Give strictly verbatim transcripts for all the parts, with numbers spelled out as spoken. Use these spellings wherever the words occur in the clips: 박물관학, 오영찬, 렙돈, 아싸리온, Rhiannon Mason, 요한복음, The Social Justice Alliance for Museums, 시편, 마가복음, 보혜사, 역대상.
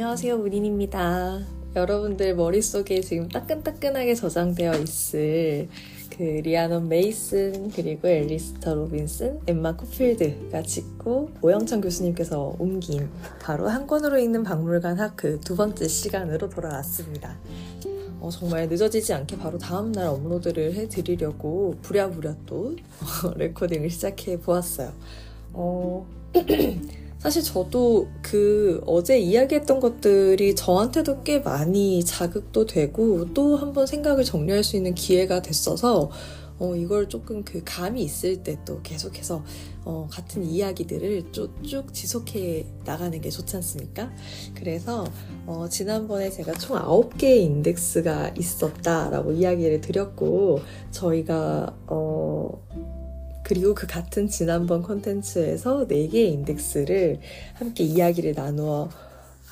안녕하세요, 문인입니다. 여러분들 머릿속에 지금 따끈따끈하게 저장되어 있을 그 리아넌 메이슨 그리고 앨리스터 로빈슨, 엠마 코필드가 찍고 오영찬 교수님께서 옮긴 바로 한 권으로 읽는 박물관학 그 두 번째 시간으로 돌아왔습니다. 어, 정말 늦어지지 않게 바로 다음날 업로드를 해드리려고 부랴부랴 또 레코딩을 시작해 보았어요. 어... 사실 저도 그 어제 이야기했던 것들이 저한테도 꽤 많이 자극도 되고 또 한번 생각을 정리할 수 있는 기회가 됐어서 어, 이걸 조금 그 감이 있을 때 또 계속해서 어, 같은 이야기들을 쭉, 쭉 지속해 나가는 게 좋지 않습니까? 그래서 어, 지난번에 제가 총 아홉 개의 인덱스가 있었다라고 이야기를 드렸고 저희가 어... 그리고 그 같은 지난번 콘텐츠에서 네 개의 인덱스를 함께 이야기를 나누어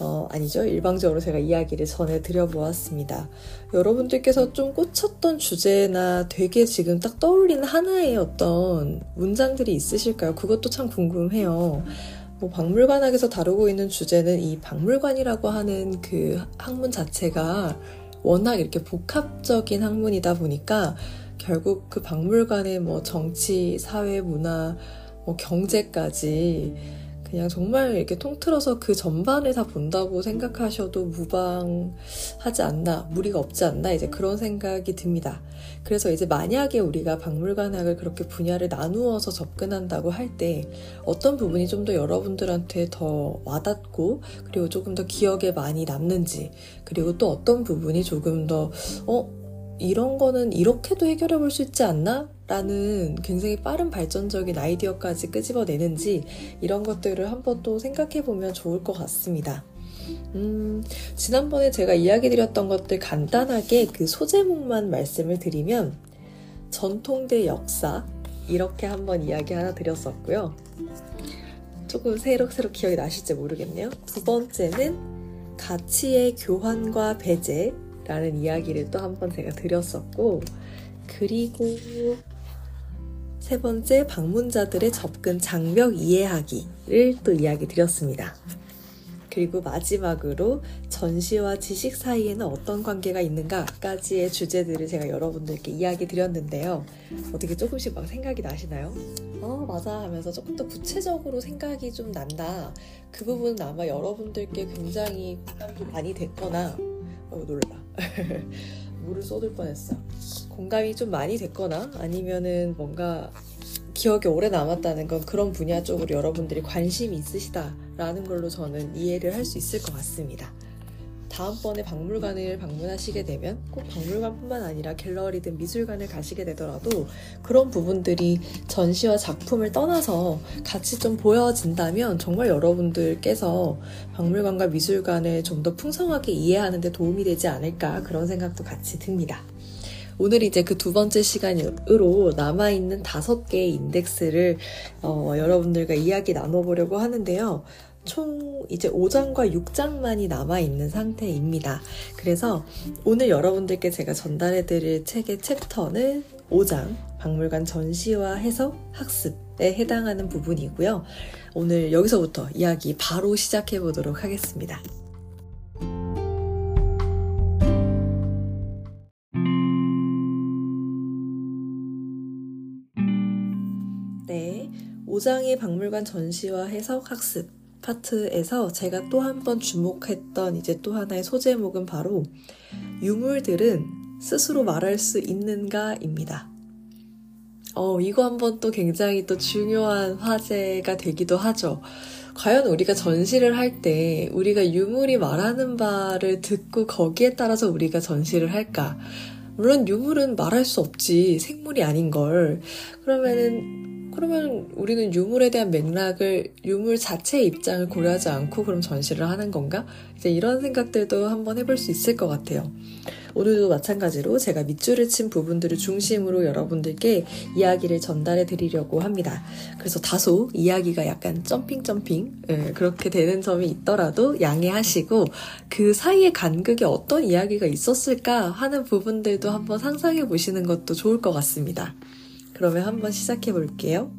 어, 아니죠. 일방적으로 제가 이야기를 전해드려보았습니다. 여러분들께서 좀 꽂혔던 주제나 되게 지금 딱 떠올리는 하나의 어떤 문장들이 있으실까요? 그것도 참 궁금해요. 뭐 박물관학에서 다루고 있는 주제는 이 박물관이라고 하는 그 학문 자체가 워낙 이렇게 복합적인 학문이다 보니까 결국 그 박물관의 뭐 정치, 사회, 문화, 뭐 경제까지 그냥 정말 이렇게 통틀어서 그 전반을 다 본다고 생각하셔도 무방하지 않나, 무리가 없지 않나 이제 그런 생각이 듭니다. 그래서 이제 만약에 우리가 박물관학을 그렇게 분야를 나누어서 접근한다고 할 때 어떤 부분이 좀 더 여러분들한테 더 와닿고 그리고 조금 더 기억에 많이 남는지 그리고 또 어떤 부분이 조금 더 어? 이런 거는 이렇게도 해결해 볼 수 있지 않나? 라는 굉장히 빠른 발전적인 아이디어까지 끄집어내는지 이런 것들을 한번 또 생각해 보면 좋을 것 같습니다. 음, 지난번에 제가 이야기 드렸던 것들 간단하게 그 소제목만 말씀을 드리면 전통대 역사 이렇게 한번 이야기 하나 드렸었고요. 조금 새록새록 기억이 나실지 모르겠네요. 두 번째는 가치의 교환과 배제 라는 이야기를 또 한 번 제가 드렸었고 그리고 세 번째 방문자들의 접근 장벽 이해하기를 또 이야기 드렸습니다. 그리고 마지막으로 전시와 지식 사이에는 어떤 관계가 있는가까지의 주제들을 제가 여러분들께 이야기 드렸는데요. 어떻게 조금씩 막 생각이 나시나요? 어, 맞아 하면서 조금 더 구체적으로 생각이 좀 난다. 그 부분은 아마 여러분들께 굉장히 공감이 많이 됐거나 어, 놀라. 물을 쏟을 뻔했어. 공감이 좀 많이 됐거나 아니면은 뭔가 기억에 오래 남았다는 건 그런 분야 쪽으로 여러분들이 관심이 있으시다라는 걸로 저는 이해를 할 수 있을 것 같습니다. 다음번에 박물관을 방문하시게 되면 꼭 박물관뿐만 아니라 갤러리든 미술관을 가시게 되더라도 그런 부분들이 전시와 작품을 떠나서 같이 좀 보여진다면 정말 여러분들께서 박물관과 미술관을 좀 더 풍성하게 이해하는 데 도움이 되지 않을까 그런 생각도 같이 듭니다. 오늘 이제 그 두 번째 시간으로 남아있는 다섯 개의 인덱스를 어, 여러분들과 이야기 나눠보려고 하는데요. 총 이제 오 장과 육 장만이 남아있는 상태입니다. 그래서 오늘 여러분들께 제가 전달해드릴 책의 챕터는 오 장, 박물관 전시와 해석, 학습에 해당하는 부분이고요. 오늘 여기서부터 이야기 바로 시작해보도록 하겠습니다. 네, 오 장의 박물관 전시와 해석, 학습 파트에서 제가 또 한 번 주목했던 이제 또 하나의 소제목은 바로 유물들은 스스로 말할 수 있는가입니다. 어, 이거 한번 또 굉장히 또 중요한 화제가 되기도 하죠. 과연 우리가 전시를 할 때 우리가 유물이 말하는 바를 듣고 거기에 따라서 우리가 전시를 할까? 물론 유물은 말할 수 없지. 생물이 아닌걸. 그러면은 그러면 우리는 유물에 대한 맥락을 유물 자체의 입장을 고려하지 않고 그럼 전시를 하는 건가? 이제 이런 생각들도 한번 해볼 수 있을 것 같아요. 오늘도 마찬가지로 제가 밑줄을 친 부분들을 중심으로 여러분들께 이야기를 전달해 드리려고 합니다. 그래서 다소 이야기가 약간 점핑 점핑 예, 그렇게 되는 점이 있더라도 양해하시고 그 사이의 간극에 어떤 이야기가 있었을까 하는 부분들도 한번 상상해 보시는 것도 좋을 것 같습니다. 그러면 한번 시작해 볼게요.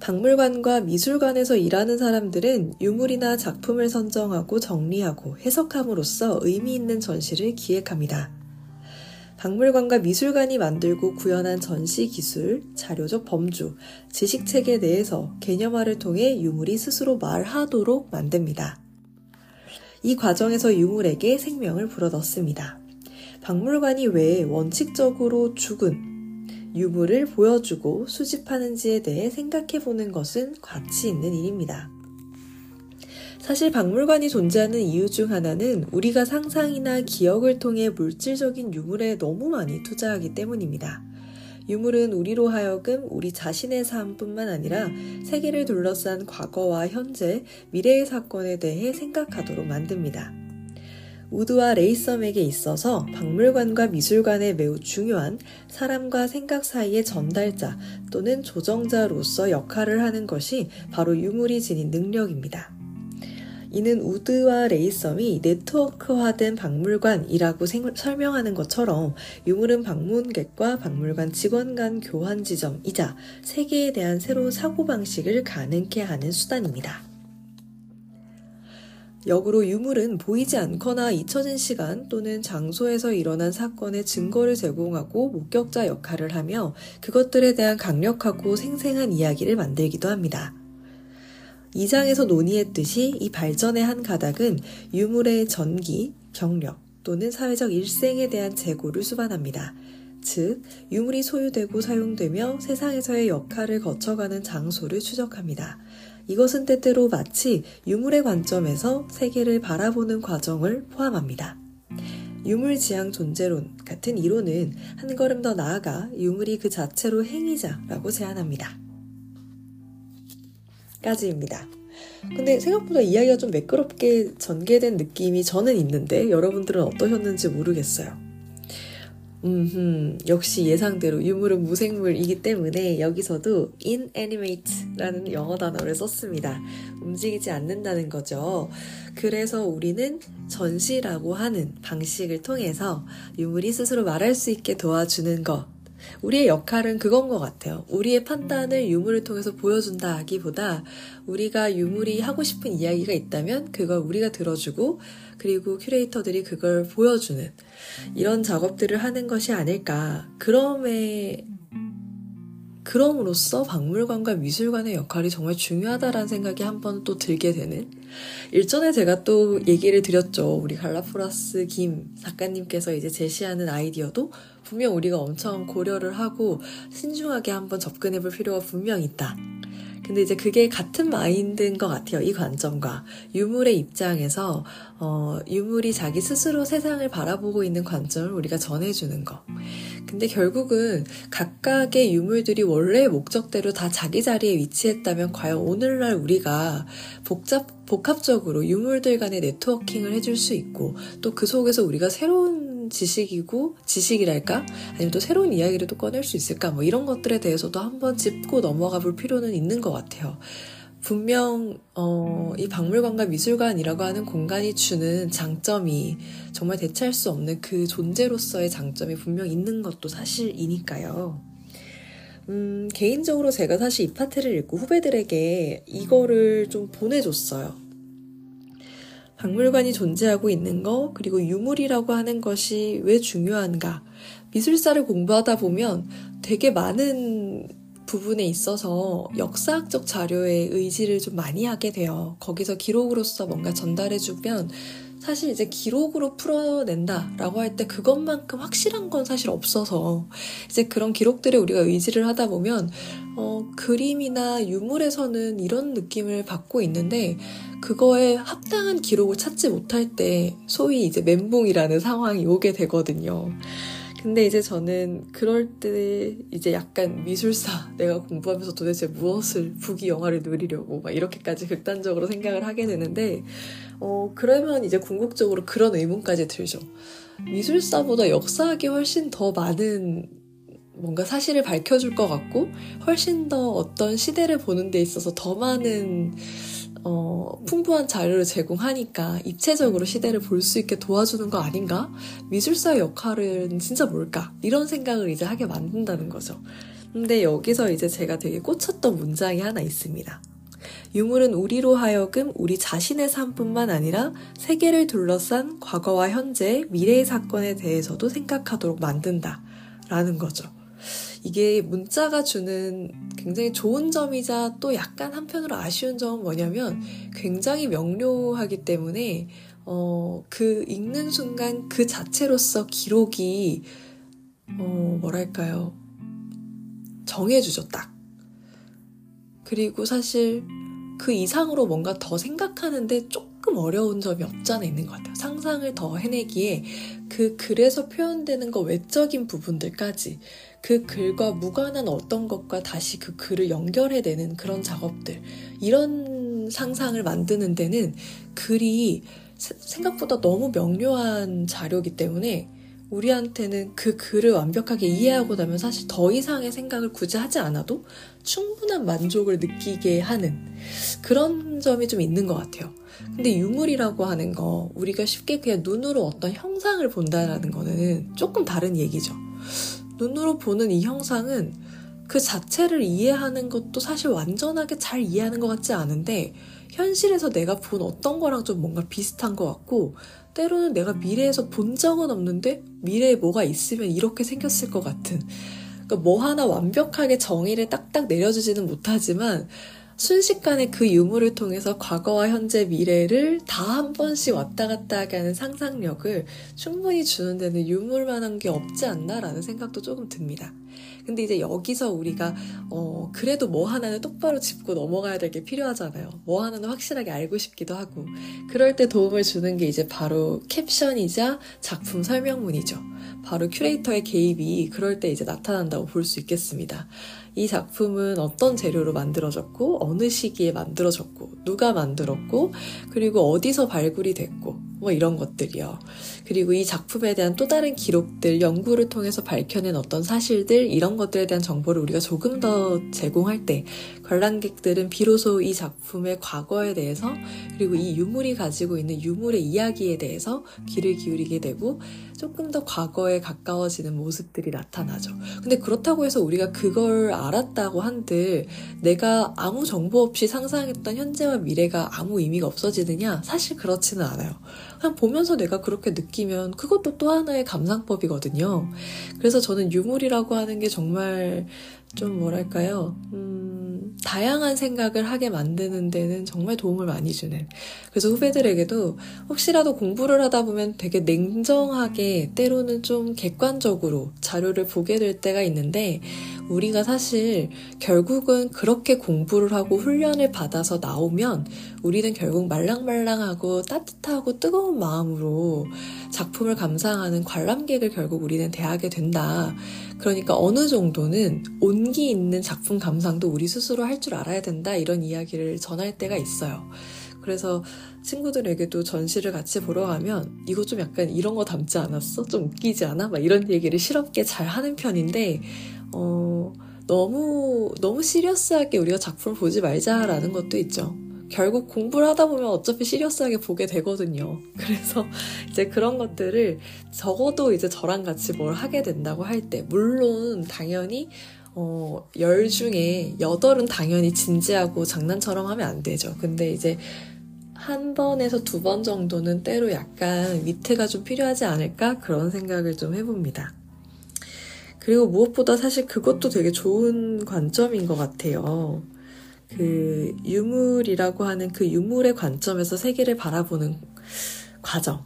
박물관과 미술관에서 일하는 사람들은 유물이나 작품을 선정하고 정리하고 해석함으로써 의미 있는 전시를 기획합니다. 박물관과 미술관이 만들고 구현한 전시 기술, 자료적 범주, 지식체계 내에서 개념화를 통해 유물이 스스로 말하도록 만듭니다. 이 과정에서 유물에게 생명을 불어넣습니다. 박물관이 왜 원칙적으로 죽은 유물을 보여주고 수집하는지에 대해 생각해보는 것은 가치 있는 일입니다. 사실 박물관이 존재하는 이유 중 하나는 우리가 상상이나 기억을 통해 물질적인 유물에 너무 많이 투자하기 때문입니다. 유물은 우리로 하여금 우리 자신의 삶뿐만 아니라 세계를 둘러싼 과거와 현재, 미래의 사건에 대해 생각하도록 만듭니다. 우드와 레이섬에게 있어서 박물관과 미술관에 매우 중요한 사람과 생각 사이의 전달자 또는 조정자로서 역할을 하는 것이 바로 유물이 지닌 능력입니다. 이는 우드와 레이섬이 네트워크화된 박물관이라고 생, 설명하는 것처럼 유물은 방문객과 박물관 직원 간 교환 지점이자 세계에 대한 새로운 사고방식을 가능케 하는 수단입니다. 역으로 유물은 보이지 않거나 잊혀진 시간 또는 장소에서 일어난 사건의 증거를 제공하고 목격자 역할을 하며 그것들에 대한 강력하고 생생한 이야기를 만들기도 합니다. 이 장에서 논의했듯이 이 발전의 한 가닥은 유물의 전기, 경력 또는 사회적 일생에 대한 재고를 수반합니다. 즉, 유물이 소유되고 사용되며 세상에서의 역할을 거쳐가는 장소를 추적합니다. 이것은 때때로 마치 유물의 관점에서 세계를 바라보는 과정을 포함합니다. 유물지향 존재론 같은 이론은 한 걸음 더 나아가 유물이 그 자체로 행위자라고 제안합니다. 까지입니다. 근데 생각보다 이야기가 좀 매끄럽게 전개된 느낌이 저는 있는데 여러분들은 어떠셨는지 모르겠어요. 음흠, 역시 예상대로 유물은 무생물이기 때문에 여기서도 inanimate라는 영어 단어를 썼습니다. 움직이지 않는다는 거죠. 그래서 우리는 전시라고 하는 방식을 통해서 유물이 스스로 말할 수 있게 도와주는 것, 우리의 역할은 그건 것 같아요. 우리의 판단을 유물을 통해서 보여준다기보다 우리가 유물이 하고 싶은 이야기가 있다면 그걸 우리가 들어주고 그리고 큐레이터들이 그걸 보여주는 이런 작업들을 하는 것이 아닐까. 그럼에 그럼으로써 박물관과 미술관의 역할이 정말 중요하다라는 생각이 한번 또 들게 되는, 일전에 제가 또 얘기를 드렸죠. 우리 갈라프라스 김 작가님께서 이제 제시하는 아이디어도 분명 우리가 엄청 고려를 하고 신중하게 한번 접근해 볼 필요가 분명 있다. 근데 이제 그게 같은 마인드인 것 같아요. 이 관점과 유물의 입장에서 어, 유물이 자기 스스로 세상을 바라보고 있는 관점을 우리가 전해주는 거. 근데 결국은 각각의 유물들이 원래의 목적대로 다 자기 자리에 위치했다면 과연 오늘날 우리가 복잡, 복합적으로 유물들 간의 네트워킹을 해줄 수 있고 또 그 속에서 우리가 새로운 지식이고 지식이랄까? 아니면 또 새로운 이야기를 또 꺼낼 수 있을까? 뭐 이런 것들에 대해서도 한번 짚고 넘어가 볼 필요는 있는 것 같아요. 분명 어, 이 박물관과 미술관이라고 하는 공간이 주는 장점이 정말 대체할 수 없는 그 존재로서의 장점이 분명 있는 것도 사실이니까요. 음, 개인적으로 제가 사실 이 파트를 읽고 후배들에게 이거를 좀 보내줬어요. 박물관이 존재하고 있는 거, 그리고 유물이라고 하는 것이 왜 중요한가. 미술사를 공부하다 보면 되게 많은 부분에 있어서 역사학적 자료에 의지를 좀 많이 하게 돼요. 거기서 기록으로서 뭔가 전달해주면 사실 이제 기록으로 풀어낸다라고 할 때 그것만큼 확실한 건 사실 없어서 이제 그런 기록들에 우리가 의지를 하다 보면 어, 그림이나 유물에서는 이런 느낌을 받고 있는데 그거에 합당한 기록을 찾지 못할 때 소위 이제 멘붕이라는 상황이 오게 되거든요. 근데 이제 저는 그럴 때 이제 약간 미술사, 내가 공부하면서 도대체 무엇을 부귀 영화를 누리려고 막 이렇게까지 극단적으로 생각을 하게 되는데 어 그러면 이제 궁극적으로 그런 의문까지 들죠. 미술사보다 역사학이 훨씬 더 많은 뭔가 사실을 밝혀줄 것 같고 훨씬 더 어떤 시대를 보는 데 있어서 더 많은 어, 풍부한 자료를 제공하니까 입체적으로 시대를 볼 수 있게 도와주는 거 아닌가? 미술사의 역할은 진짜 뭘까? 이런 생각을 이제 하게 만든다는 거죠. 근데 여기서 이제 제가 되게 꽂혔던 문장이 하나 있습니다. 유물은 우리로 하여금 우리 자신의 삶뿐만 아니라 세계를 둘러싼 과거와 현재, 미래의 사건에 대해서도 생각하도록 만든다 라는 거죠. 이게 문자가 주는 굉장히 좋은 점이자 또 약간 한편으로 아쉬운 점은 뭐냐면 굉장히 명료하기 때문에 어, 그 읽는 순간 그 자체로서 기록이 어, 뭐랄까요, 정해주죠 딱. 그리고 사실 그 이상으로 뭔가 더 생각하는데 조금 어려운 점이 없지 않아 있는 것 같아요. 상상을 더 해내기에 그 글에서 표현되는 것 외적인 부분들까지 그 글과 무관한 어떤 것과 다시 그 글을 연결해내는 그런 작업들, 이런 상상을 만드는 데는 글이 생각보다 너무 명료한 자료이기 때문에 우리한테는 그 글을 완벽하게 이해하고 나면 사실 더 이상의 생각을 굳이 하지 않아도 충분한 만족을 느끼게 하는 그런 점이 좀 있는 것 같아요. 근데 유물이라고 하는 거, 우리가 쉽게 그냥 눈으로 어떤 형상을 본다라는 거는 조금 다른 얘기죠. 눈으로 보는 이 형상은 그 자체를 이해하는 것도 사실 완전하게 잘 이해하는 것 같지 않은데 현실에서 내가 본 어떤 거랑 좀 뭔가 비슷한 것 같고, 때로는 내가 미래에서 본 적은 없는데 미래에 뭐가 있으면 이렇게 생겼을 것 같은, 그러니까 뭐 하나 완벽하게 정의를 딱딱 내려주지는 못하지만 순식간에 그 유물을 통해서 과거와 현재, 미래를 다 한 번씩 왔다 갔다 하게 하는 상상력을 충분히 주는 데는 유물만한 게 없지 않나라는 생각도 조금 듭니다. 근데 이제 여기서 우리가 어 그래도 뭐 하나는 똑바로 짚고 넘어가야 될 게 필요하잖아요. 뭐 하나는 확실하게 알고 싶기도 하고, 그럴 때 도움을 주는 게 이제 바로 캡션이자 작품 설명문이죠. 바로 큐레이터의 개입이 그럴 때 이제 나타난다고 볼 수 있겠습니다. 이 작품은 어떤 재료로 만들어졌고, 어느 시기에 만들어졌고, 누가 만들었고, 그리고 어디서 발굴이 됐고, 뭐 이런 것들이요. 그리고 이 작품에 대한 또 다른 기록들, 연구를 통해서 밝혀낸 어떤 사실들, 이런 것들에 대한 정보를 우리가 조금 더 제공할 때 관람객들은 비로소 이 작품의 과거에 대해서, 그리고 이 유물이 가지고 있는 유물의 이야기에 대해서 귀를 기울이게 되고 조금 더 과거에 가까워지는 모습들이 나타나죠. 근데 그렇다고 해서 우리가 그걸 알았다고 한들 내가 아무 정보 없이 상상했던 현재와 미래가 아무 의미가 없어지느냐? 사실 그렇지는 않아요. 그냥 보면서 내가 그렇게 느끼면 그것도 또 하나의 감상법이거든요. 그래서 저는 유물이라고 하는 게 정말 좀 뭐랄까요, 음, 다양한 생각을 하게 만드는 데는 정말 도움을 많이 주는, 그래서 후배들에게도 혹시라도 공부를 하다 보면 되게 냉정하게, 때로는 좀 객관적으로 자료를 보게 될 때가 있는데, 우리가 사실 결국은 그렇게 공부를 하고 훈련을 받아서 나오면 우리는 결국 말랑말랑하고 따뜻하고 뜨거운 마음으로 작품을 감상하는 관람객을 결국 우리는 대하게 된다. 그러니까 어느 정도는 온기 있는 작품 감상도 우리 스스로 할 줄 알아야 된다, 이런 이야기를 전할 때가 있어요. 그래서 친구들에게도 전시를 같이 보러 가면 이거 좀 약간 이런 거 담지 않았어? 좀 웃기지 않아? 막 이런 얘기를 실없게 잘 하는 편인데 어, 너무 너무 시리어스하게 우리가 작품을 보지 말자라는 것도 있죠. 결국 공부를 하다 보면 어차피 시리어스하게 보게 되거든요. 그래서 이제 그런 것들을 적어도 이제 저랑 같이 뭘 하게 된다고 할 때, 물론 당연히 어, 열 중에 여덟은 당연히 진지하고 장난처럼 하면 안 되죠. 근데 이제 한 번에서 두 번 정도는 때로 약간 위트가 좀 필요하지 않을까, 그런 생각을 좀 해봅니다. 그리고 무엇보다 사실 그것도 되게 좋은 관점인 것 같아요. 그 유물이라고 하는 그 유물의 관점에서 세계를 바라보는 과정,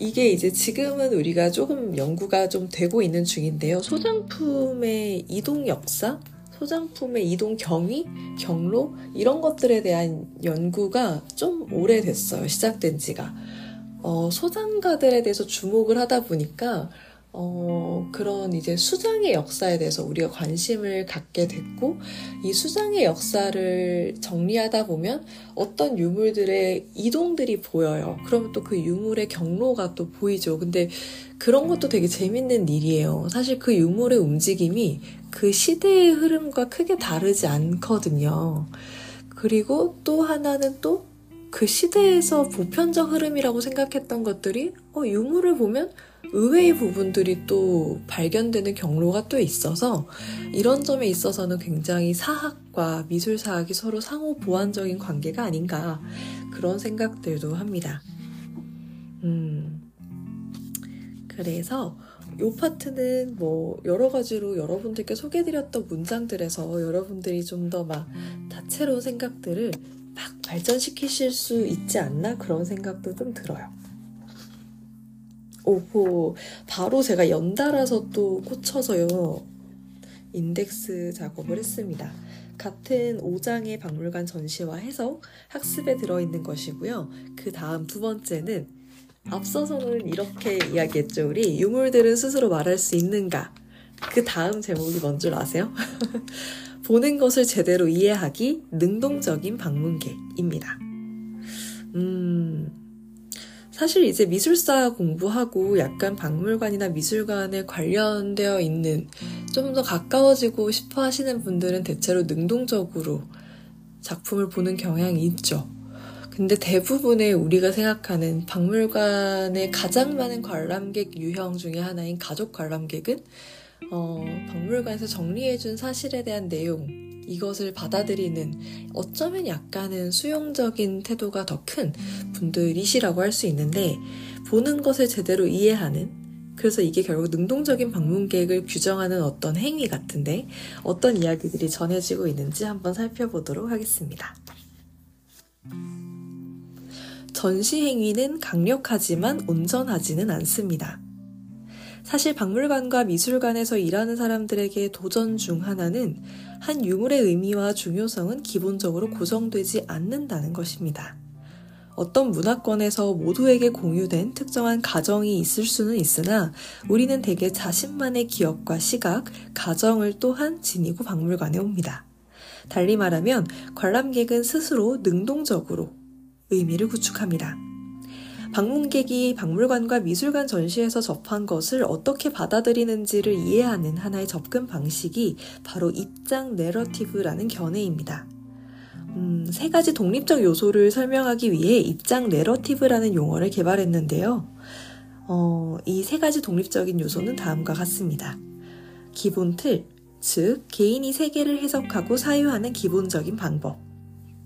이게 이제 지금은 우리가 조금 연구가 좀 되고 있는 중인데요. 소장품의 이동 역사, 소장품의 이동 경위, 경로, 이런 것들에 대한 연구가 좀 오래됐어요. 시작된 지가. 어, 소장가들에 대해서 주목을 하다 보니까 어, 그런 이제 수장의 역사에 대해서 우리가 관심을 갖게 됐고, 이 수장의 역사를 정리하다 보면 어떤 유물들의 이동들이 보여요. 그러면 또 그 유물의 경로가 또 보이죠. 근데 그런 것도 되게 재밌는 일이에요. 사실 그 유물의 움직임이 그 시대의 흐름과 크게 다르지 않거든요. 그리고 또 하나는 또 그 시대에서 보편적 흐름이라고 생각했던 것들이 어, 유물을 보면 의외의 부분들이 또 발견되는 경로가 또 있어서 이런 점에 있어서는 굉장히 사학과 미술사학이 서로 상호 보완적인 관계가 아닌가 그런 생각들도 합니다. 음, 그래서 이 파트는 뭐 여러 가지로 여러분들께 소개해드렸던 문장들에서 여러분들이 좀 더 막 다채로운 생각들을 막 발전시키실 수 있지 않나 그런 생각도 좀 들어요. 오호, 바로 제가 연달아서 또 꽂혀서요 인덱스 작업을 했습니다. 같은 오 장의 박물관 전시와 해석, 학습에 들어있는 것이고요. 그 다음 두 번째는 앞서서는 이렇게 이야기했죠. 우리 유물들은 스스로 말할 수 있는가? 그 다음 제목이 뭔 줄 아세요? 보는 것을 제대로 이해하기, 능동적인 방문객입니다. 음... 사실 이제 미술사 공부하고 약간 박물관이나 미술관에 관련되어 있는 좀 더 가까워지고 싶어 하시는 분들은 대체로 능동적으로 작품을 보는 경향이 있죠. 근데 대부분의 우리가 생각하는 박물관의 가장 많은 관람객 유형 중에 하나인 가족 관람객은 어, 박물관에서 정리해준 사실에 대한 내용, 이것을 받아들이는 어쩌면 약간은 수용적인 태도가 더 큰 분들이시라고 할 수 있는데, 보는 것을 제대로 이해하는, 그래서 이게 결국 능동적인 방문객을 규정하는 어떤 행위 같은데 어떤 이야기들이 전해지고 있는지 한번 살펴보도록 하겠습니다. 전시 행위는 강력하지만 온전하지는 않습니다. 사실 박물관과 미술관에서 일하는 사람들에게 도전 중 하나는 한 유물의 의미와 중요성은 기본적으로 고정되지 않는다는 것입니다. 어떤 문화권에서 모두에게 공유된 특정한 가정이 있을 수는 있으나 우리는 대개 자신만의 기억과 시각, 가정을 또한 지니고 박물관에 옵니다. 달리 말하면 관람객은 스스로 능동적으로 의미를 구축합니다. 방문객이 박물관과 미술관 전시에서 접한 것을 어떻게 받아들이는지를 이해하는 하나의 접근 방식이 바로 입장 내러티브라는 견해입니다. 음, 세 가지 독립적 요소를 설명하기 위해 입장 내러티브라는 용어를 개발했는데요. 어, 이 세 가지 독립적인 요소는 다음과 같습니다. 기본 틀, 즉 개인이 세계를 해석하고 사유하는 기본적인 방법.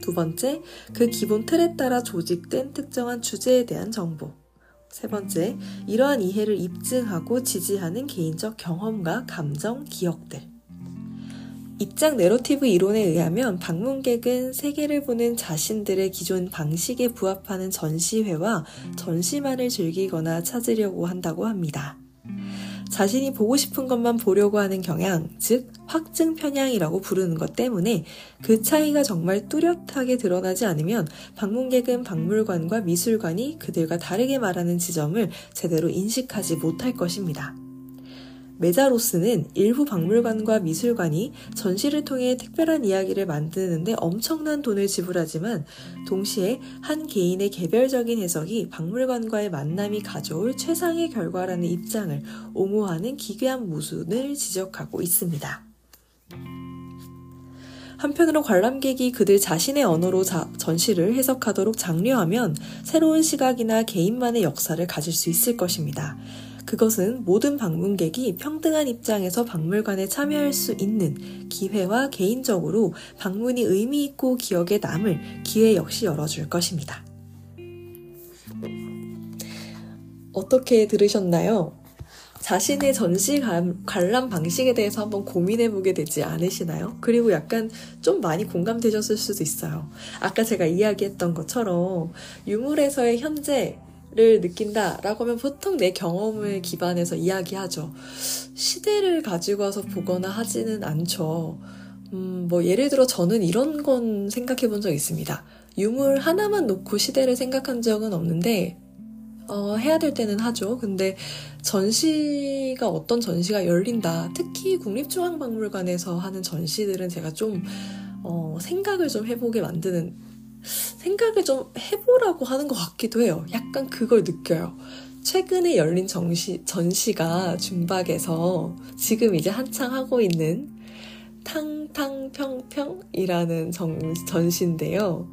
두 번째, 그 기본 틀에 따라 조직된 특정한 주제에 대한 정보. 세 번째, 이러한 이해를 입증하고 지지하는 개인적 경험과 감정, 기억들. 입장 내러티브 이론에 의하면 방문객은 세계를 보는 자신들의 기존 방식에 부합하는 전시회와 전시만을 즐기거나 찾으려고 한다고 합니다. 자신이 보고 싶은 것만 보려고 하는 경향, 즉 확증 편향이라고 부르는 것 때문에 그 차이가 정말 뚜렷하게 드러나지 않으면 방문객은 박물관과 미술관이 그들과 다르게 말하는 지점을 제대로 인식하지 못할 것입니다. 메자로스는 일부 박물관과 미술관이 전시를 통해 특별한 이야기를 만드는데 엄청난 돈을 지불하지만 동시에 한 개인의 개별적인 해석이 박물관과의 만남이 가져올 최상의 결과라는 입장을 옹호하는 기괴한 모순을 지적하고 있습니다. 한편으로 관람객이 그들 자신의 언어로 자, 전시를 해석하도록 장려하면 새로운 시각이나 개인만의 역사를 가질 수 있을 것입니다. 그것은 모든 방문객이 평등한 입장에서 박물관에 참여할 수 있는 기회와 개인적으로 방문이 의미 있고 기억에 남을 기회 역시 열어줄 것입니다. 어떻게 들으셨나요? 자신의 전시 관람 방식에 대해서 한번 고민해보게 되지 않으시나요? 그리고 약간 좀 많이 공감되셨을 수도 있어요. 아까 제가 이야기했던 것처럼 유물에서의 현재 를 느낀다라고 하면 보통 내 경험을 기반해서 이야기하죠. 시대를 가지고 와서 보거나 하지는 않죠. 음, 뭐 예를 들어 저는 이런 건 생각해 본 적 있습니다. 유물 하나만 놓고 시대를 생각한 적은 없는데 어, 해야 될 때는 하죠. 근데 전시가 어떤 전시가 열린다. 특히 국립중앙박물관에서 하는 전시들은 제가 좀 어, 생각을 좀 해보게 만드는 생각을 좀 해보라고 하는 것 같기도 해요. 약간 그걸 느껴요. 최근에 열린 정시, 전시가 중박에서 지금 이제 한창 하고 있는 탕탕평평이라는 정, 전시인데요.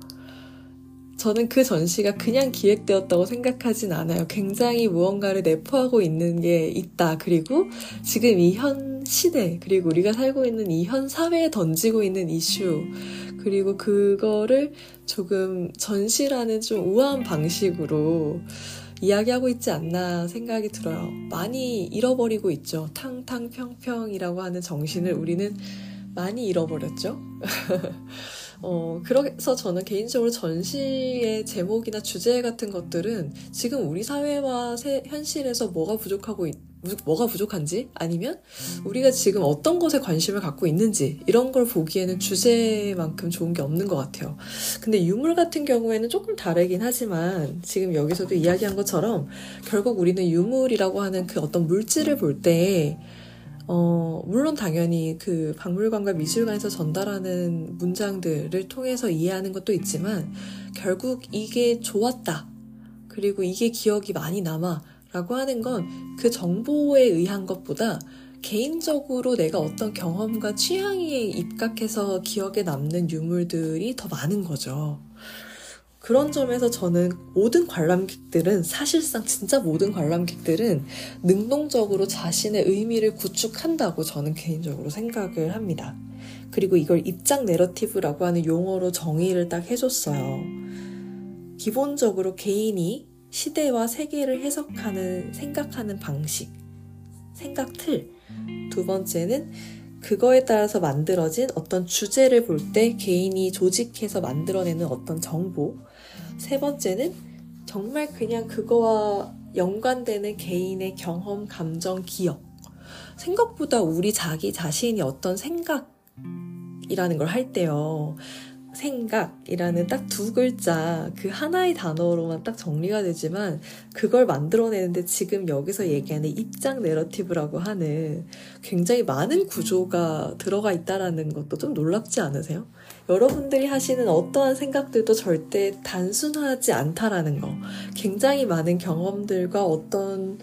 저는 그 전시가 그냥 기획되었다고 생각하진 않아요. 굉장히 무언가를 내포하고 있는 게 있다. 그리고 지금 이 현 시대, 그리고 우리가 살고 있는 이 현 사회에 던지고 있는 이슈, 그리고 그거를 조금 전시라는 좀 우아한 방식으로 이야기하고 있지 않나 생각이 들어요. 많이 잃어버리고 있죠. 탕탕평평이라고 하는 정신을 우리는 많이 잃어버렸죠. 어, 그래서 저는 개인적으로 전시의 제목이나 주제 같은 것들은 지금 우리 사회와 세, 현실에서 뭐가 부족하고 있, 뭐가 부족한지, 아니면 우리가 지금 어떤 것에 관심을 갖고 있는지, 이런 걸 보기에는 주제만큼 좋은 게 없는 것 같아요. 근데 유물 같은 경우에는 조금 다르긴 하지만, 지금 여기서도 이야기한 것처럼 결국 우리는 유물이라고 하는 그 어떤 물질을 볼 때 어, 물론 당연히 그 박물관과 미술관에서 전달하는 문장들을 통해서 이해하는 것도 있지만, 결국 이게 좋았다, 그리고 이게 기억이 많이 남아 라고 하는 건 그 정보에 의한 것보다 개인적으로 내가 어떤 경험과 취향에 입각해서 기억에 남는 유물들이 더 많은 거죠. 그런 점에서 저는 모든 관람객들은, 사실상 진짜 모든 관람객들은 능동적으로 자신의 의미를 구축한다고 저는 개인적으로 생각을 합니다. 그리고 이걸 입장 내러티브라고 하는 용어로 정의를 딱 해줬어요. 기본적으로 개인이 시대와 세계를 해석하는, 생각하는 방식, 생각 틀. 두 번째는 그거에 따라서 만들어진 어떤 주제를 볼 때 개인이 조직해서 만들어내는 어떤 정보. 세 번째는 정말 그냥 그거와 연관되는 개인의 경험, 감정, 기억. 생각보다 우리 자기 자신이 어떤 생각이라는 걸 할 때요, 생각이라는 딱 두 글자, 그 하나의 단어로만 딱 정리가 되지만, 그걸 만들어내는데 지금 여기서 얘기하는 입장 내러티브라고 하는 굉장히 많은 구조가 들어가 있다라는 것도 좀 놀랍지 않으세요? 여러분들이 하시는 어떠한 생각들도 절대 단순하지 않다라는 거, 굉장히 많은 경험들과 어떤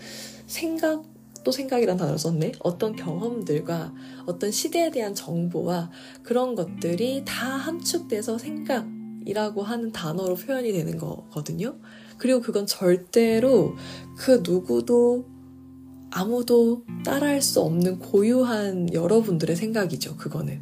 생각, 또 생각이란 단어를 썼네. 어떤 경험들과 어떤 시대에 대한 정보와 그런 것들이 다 함축돼서 생각이라고 하는 단어로 표현이 되는 거거든요. 그리고 그건 절대로 그 누구도 아무도 따라할 수 없는 고유한 여러분들의 생각이죠. 그거는.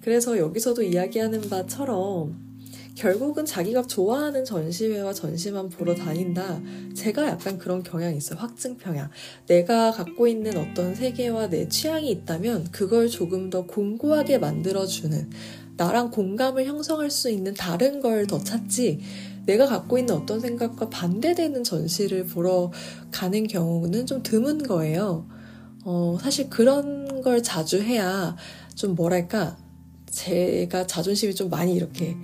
그래서 여기서도 이야기하는 바처럼 결국은 자기가 좋아하는 전시회와 전시만 보러 다닌다. 제가 약간 그런 경향이 있어요. 확증 편향. 내가 갖고 있는 어떤 세계와 내 취향이 있다면 그걸 조금 더 공고하게 만들어주는, 나랑 공감을 형성할 수 있는 다른 걸 더 찾지, 내가 갖고 있는 어떤 생각과 반대되는 전시를 보러 가는 경우는 좀 드문 거예요. 어, 사실 그런 걸 자주 해야 좀 뭐랄까, 제가 자존심이 좀 많이 이렇게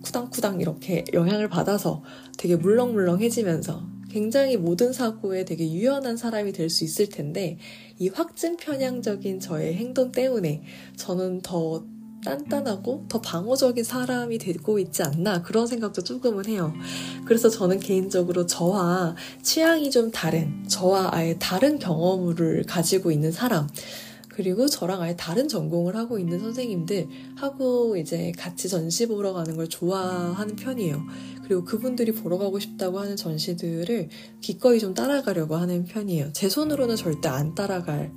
쿠당쿠당 이렇게 영향을 받아서 되게 물렁물렁해지면서 굉장히 모든 사고에 되게 유연한 사람이 될 수 있을 텐데, 이 확증 편향적인 저의 행동 때문에 저는 더 단단하고 더 방어적인 사람이 되고 있지 않나, 그런 생각도 조금은 해요. 그래서 저는 개인적으로 저와 취향이 좀 다른, 저와 아예 다른 경험을 가지고 있는 사람, 그리고 저랑 아예 다른 전공을 하고 있는 선생님들하고 이제 같이 전시 보러 가는 걸 좋아하는 편이에요. 그리고 그분들이 보러 가고 싶다고 하는 전시들을 기꺼이 좀 따라가려고 하는 편이에요. 제 손으로는 절대 안 따라갈,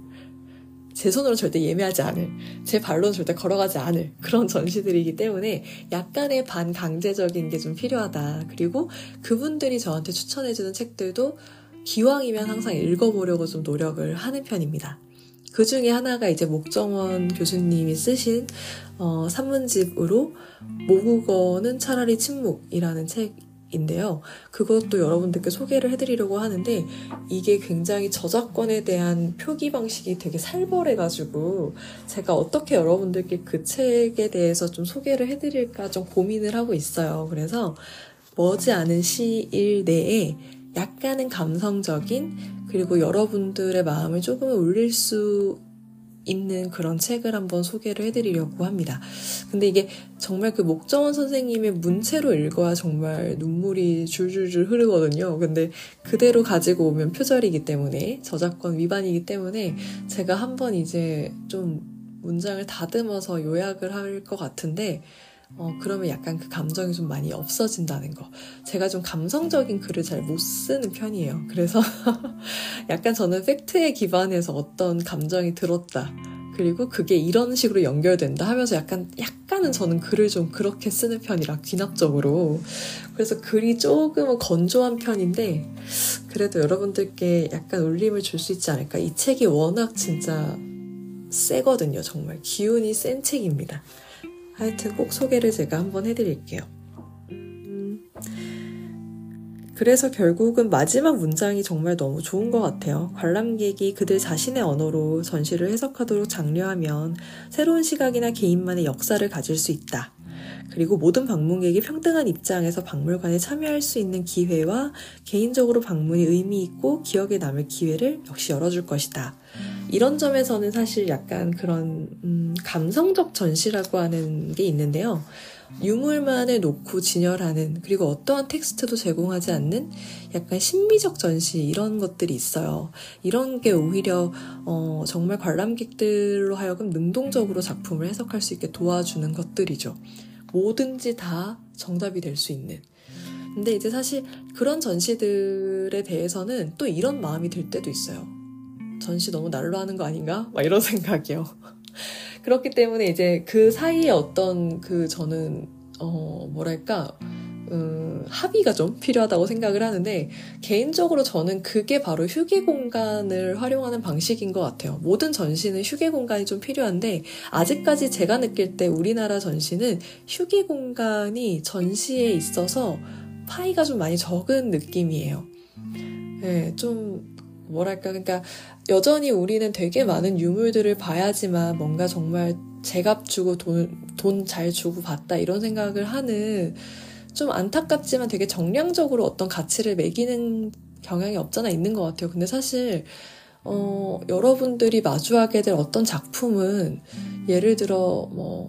제 손으로는 절대 예매하지 않을, 제 발로는 절대 걸어가지 않을 그런 전시들이기 때문에 약간의 반강제적인 게 좀 필요하다. 그리고 그분들이 저한테 추천해주는 책들도 기왕이면 항상 읽어보려고 좀 노력을 하는 편입니다. 그 중에 하나가 이제 목정원 교수님이 쓰신 어, 산문집으로 모국어는 차라리 침묵이라는 책인데요. 그것도 여러분들께 소개를 해드리려고 하는데, 이게 굉장히 저작권에 대한 표기 방식이 되게 살벌해가지고 제가 어떻게 여러분들께 그 책에 대해서 좀 소개를 해드릴까 좀 고민을 하고 있어요. 그래서 머지않은 시일 내에 약간은 감성적인, 그리고 여러분들의 마음을 조금은 울릴 수 있는 그런 책을 한번 소개를 해드리려고 합니다. 근데 이게 정말 그 목정원 선생님의 문체로 읽어야 정말 눈물이 줄줄줄 흐르거든요. 근데 그대로 가지고 오면 표절이기 때문에, 저작권 위반이기 때문에 제가 한번 이제 좀 문장을 다듬어서 요약을 할 것 같은데, 어, 그러면 약간 그 감정이 좀 많이 없어진다는 거. 제가 좀 감성적인 글을 잘 못 쓰는 편이에요. 그래서 약간 저는 팩트에 기반해서 어떤 감정이 들었다, 그리고 그게 이런 식으로 연결된다 하면서 약간, 약간은 저는 글을 좀 그렇게 쓰는 편이라, 귀납적으로. 그래서 글이 조금은 건조한 편인데, 그래도 여러분들께 약간 울림을 줄 수 있지 않을까. 이 책이 워낙 진짜 세거든요. 정말 기운이 센 책입니다. 하여튼 꼭 소개를 제가 한번 해드릴게요. 그래서 결국은 마지막 문장이 정말 너무 좋은 것 같아요. 관람객이 그들 자신의 언어로 전시를 해석하도록 장려하면 새로운 시각이나 개인만의 역사를 가질 수 있다. 그리고 모든 방문객이 평등한 입장에서 박물관에 참여할 수 있는 기회와 개인적으로 방문이 의미 있고 기억에 남을 기회를 역시 열어줄 것이다. 이런 점에서는 사실 약간 그런 음, 감성적 전시라고 하는 게 있는데요. 유물만을 놓고 진열하는, 그리고 어떠한 텍스트도 제공하지 않는 약간 심미적 전시, 이런 것들이 있어요. 이런 게 오히려 어, 정말 관람객들로 하여금 능동적으로 작품을 해석할 수 있게 도와주는 것들이죠. 뭐든지 다 정답이 될 수 있는. 근데 이제 사실 그런 전시들에 대해서는 또 이런 마음이 들 때도 있어요. 전시 너무 날로 하는 거 아닌가? 막 이런 생각이요. 그렇기 때문에 이제 그 사이에 어떤 그 저는 어 뭐랄까 음 합의가 좀 필요하다고 생각을 하는데, 개인적으로 저는 그게 바로 휴게 공간을 활용하는 방식인 것 같아요. 모든 전시는 휴게 공간이 좀 필요한데, 아직까지 제가 느낄 때 우리나라 전시는 휴게 공간이 전시에 있어서 파이가 좀 많이 적은 느낌이에요. 네, 좀 뭐랄까, 그러니까 여전히 우리는 되게 많은 유물들을 봐야지만 뭔가 정말 제값 주고 돈, 돈 잘 주고 봤다 이런 생각을 하는, 좀 안타깝지만 되게 정량적으로 어떤 가치를 매기는 경향이 없잖아 있는 것 같아요. 근데 사실 어, 여러분들이 마주하게 될 어떤 작품은 예를 들어 뭐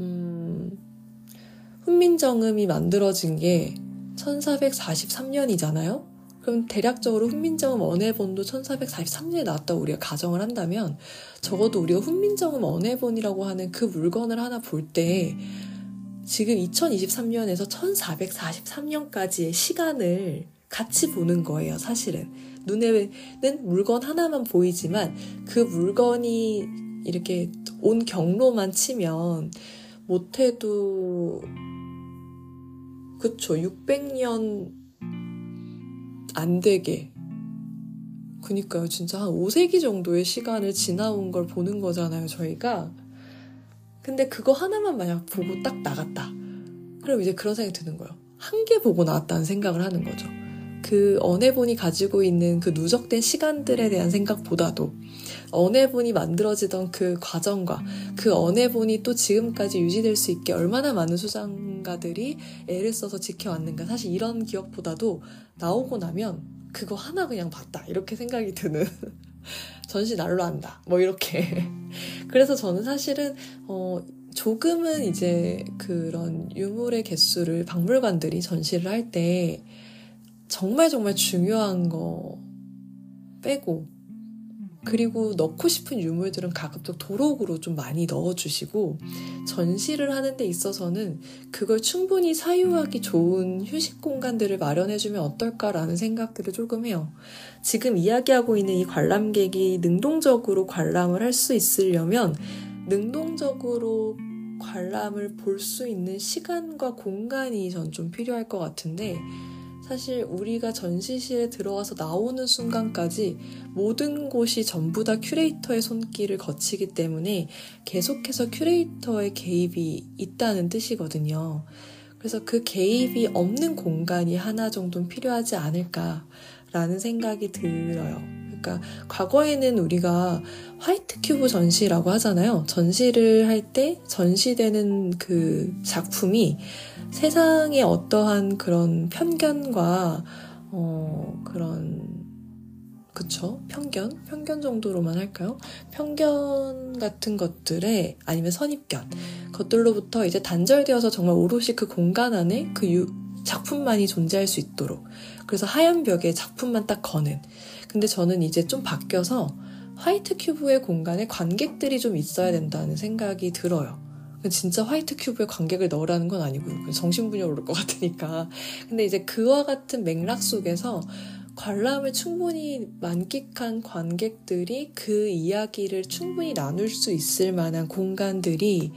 음, 훈민정음이 만들어진 게 천사백사십삼 년이잖아요. 그럼 대략적으로 훈민정음 언해본도 천사백사십삼 년에 나왔다고 우리가 가정을 한다면, 적어도 우리가 훈민정음 언해본이라고 하는 그 물건을 하나 볼 때 지금 이천이십삼 년에서 천사백사십삼 년까지의 시간을 같이 보는 거예요. 사실은 눈에는 물건 하나만 보이지만 그 물건이 이렇게 온 경로만 치면 못해도 그쵸, 육백 년 안 되게. 그니까요, 진짜 한 오 세기 정도의 시간을 지나온 걸 보는 거잖아요, 저희가. 근데 그거 하나만 만약 보고 딱 나갔다, 그럼 이제 그런 생각이 드는 거예요. 한 개 보고 나왔다는 생각을 하는 거죠. 그 언해본이 가지고 있는 그 누적된 시간들에 대한 생각보다도, 언해본이 만들어지던 그 과정과 그 언해본이 또 지금까지 유지될 수 있게 얼마나 많은 소장가들이 애를 써서 지켜왔는가, 사실 이런 기억보다도 나오고 나면 그거 하나 그냥 봤다 이렇게 생각이 드는 전시 날로 한다 뭐 이렇게. 그래서 저는 사실은 어, 조금은 이제 그런 유물의 개수를 박물관들이 전시를 할 때 정말 정말 중요한 거 빼고, 그리고 넣고 싶은 유물들은 가급적 도록으로 좀 많이 넣어주시고, 전시를 하는 데 있어서는 그걸 충분히 사유하기 좋은 휴식 공간들을 마련해주면 어떨까라는 생각들을 조금 해요. 지금 이야기하고 있는 이 관람객이 능동적으로 관람을 할 수 있으려면, 능동적으로 관람을 볼 수 있는 시간과 공간이 전 좀 필요할 것 같은데, 사실 우리가 전시실에 들어와서 나오는 순간까지 모든 곳이 전부 다 큐레이터의 손길을 거치기 때문에 계속해서 큐레이터의 개입이 있다는 뜻이거든요. 그래서 그 개입이 없는 공간이 하나 정도는 필요하지 않을까라는 생각이 들어요. 그러니까 과거에는 우리가 화이트 큐브 전시라고 하잖아요. 전시를 할 때 전시되는 그 작품이 세상의 어떠한 그런 편견과 어 그런 그쵸? 편견? 편견 정도로만 할까요? 편견 같은 것들에, 아니면 선입견 것들로부터 이제 단절되어서 정말 오롯이 그 공간 안에 그 유, 작품만이 존재할 수 있도록, 그래서 하얀 벽에 작품만 딱 거는. 근데 저는 이제 좀 바뀌어서 화이트 큐브의 공간에 관객들이 좀 있어야 된다는 생각이 들어요. 진짜 화이트 큐브에 관객을 넣으라는 건 아니고요. 정신분열 오를 것 같으니까. 근데 이제 그와 같은 맥락 속에서 관람을 충분히 만끽한 관객들이 그 이야기를 충분히 나눌 수 있을 만한 공간들이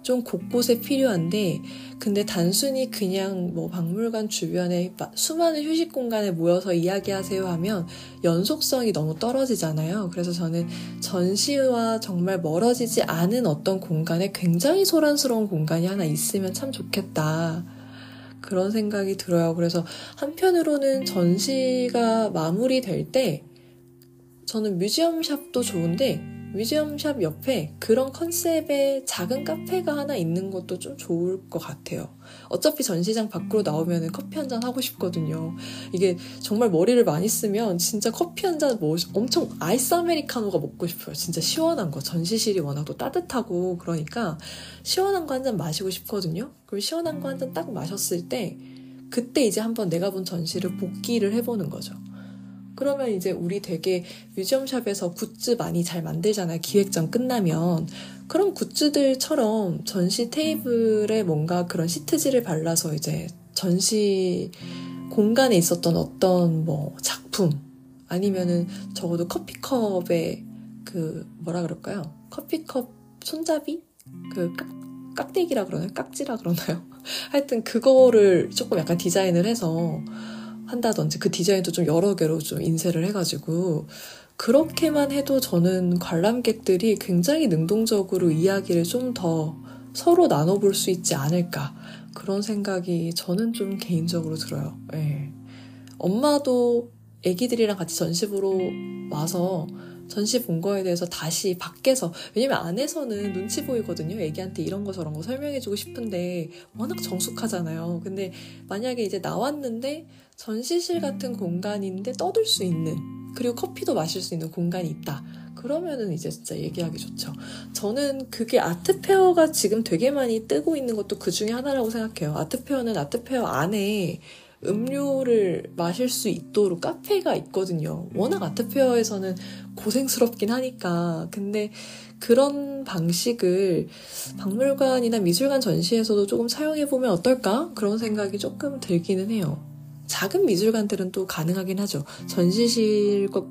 좀 곳곳에 필요한데, 근데 단순히 그냥 뭐 박물관 주변에 수많은 휴식 공간에 모여서 이야기하세요 하면 연속성이 너무 떨어지잖아요. 그래서 저는 전시와 정말 멀어지지 않은 어떤 공간에 굉장히 소란스러운 공간이 하나 있으면 참 좋겠다, 그런 생각이 들어요. 그래서 한편으로는 전시가 마무리될 때 저는 뮤지엄 샵도 좋은데 뮤지엄샵 옆에 그런 컨셉의 작은 카페가 하나 있는 것도 좀 좋을 것 같아요. 어차피 전시장 밖으로 나오면 커피 한잔 하고 싶거든요. 이게 정말 머리를 많이 쓰면 진짜 커피 한잔 뭐 엄청 아이스 아메리카노가 먹고 싶어요. 진짜 시원한 거. 전시실이 워낙 또 따뜻하고 그러니까 시원한 거 한잔 마시고 싶거든요. 그럼 시원한 거 한잔 딱 마셨을 때 그때 이제 한번 내가 본 전시를 복기를 해보는 거죠. 그러면 이제 우리 되게 뮤지엄샵에서 굿즈 많이 잘 만들잖아요. 기획전 끝나면. 그런 굿즈들처럼 전시 테이블에 뭔가 그런 시트지를 발라서 이제 전시 공간에 있었던 어떤 뭐 작품 아니면은 적어도 커피컵에 그 뭐라 그럴까요? 커피컵 손잡이? 그 깍대기라 그러나요? 깍지라 그러나요? 하여튼 그거를 조금 약간 디자인을 해서 한다든지 그 디자인도 좀 여러 개로 좀 인쇄를 해가지고 그렇게만 해도 저는 관람객들이 굉장히 능동적으로 이야기를 좀 더 서로 나눠볼 수 있지 않을까, 그런 생각이 저는 좀 개인적으로 들어요. 예. 엄마도 애기들이랑 같이 전시 보러 와서 전시 본 거에 대해서 다시 밖에서, 왜냐면 안에서는 눈치 보이거든요. 애기한테 이런 거 저런 거 설명해주고 싶은데 워낙 정숙하잖아요. 근데 만약에 이제 나왔는데 전시실 같은 공간인데 떠들 수 있는, 그리고 커피도 마실 수 있는 공간이 있다, 그러면은 이제 진짜 얘기하기 좋죠. 저는 그게 아트페어가 지금 되게 많이 뜨고 있는 것도 그 중에 하나라고 생각해요. 아트페어는 아트페어 안에 음료를 마실 수 있도록 카페가 있거든요. 워낙 아트페어에서는 고생스럽긴 하니까. 근데 그런 방식을 박물관이나 미술관 전시에서도 조금 사용해보면 어떨까? 그런 생각이 조금 들기는 해요. 작은 미술관들은 또 가능하긴 하죠. 전시실 것,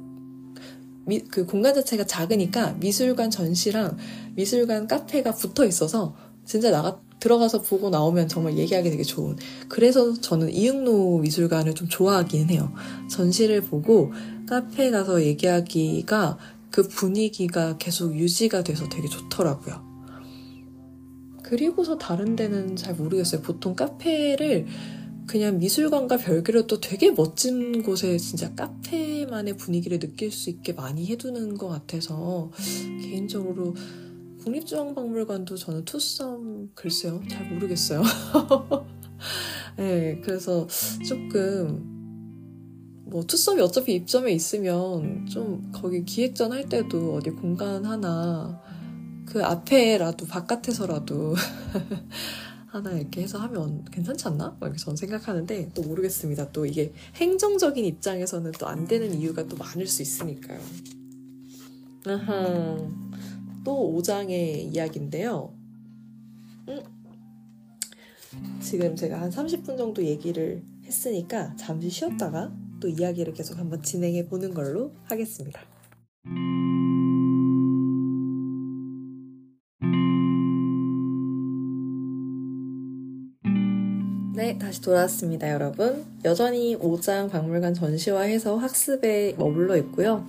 미, 그 공간 자체가 작으니까 미술관 전시랑 미술관 카페가 붙어 있어서 진짜 나가 들어가서 보고 나오면 정말 얘기하기 되게 좋은. 그래서 저는 이응로 미술관을 좀 좋아하긴 해요. 전시를 보고 카페에 가서 얘기하기가 그 분위기가 계속 유지가 돼서 되게 좋더라고요. 그리고서 다른 데는 잘 모르겠어요. 보통 카페를 그냥 미술관과 별개로 또 되게 멋진 곳에 진짜 카페만의 분위기를 느낄 수 있게 많이 해두는 것 같아서 개인적으로 국립중앙박물관도 저는 투썸, 글쎄요, 잘 모르겠어요. 네, 그래서 조금 뭐 투썸이 어차피 입점에 있으면 좀 거기 기획전 할 때도 어디 공간 하나 그 앞에라도 바깥에서라도 하나 이렇게 해서 하면 괜찮지 않나? 이렇게 저는 생각하는데 또 모르겠습니다. 또 이게 행정적인 입장에서는 또 안 되는 이유가 또 많을 수 있으니까요. 아하. 또 오 장의 이야기인데요. 음. 지금 제가 한 삼십 분 정도 얘기를 했으니까 잠시 쉬었다가 또 이야기를 계속 한번 진행해 보는 걸로 하겠습니다. 네, 다시 돌아왔습니다, 여러분. 여전히 오 장 박물관 전시와 해서 학습에 머물러 있고요.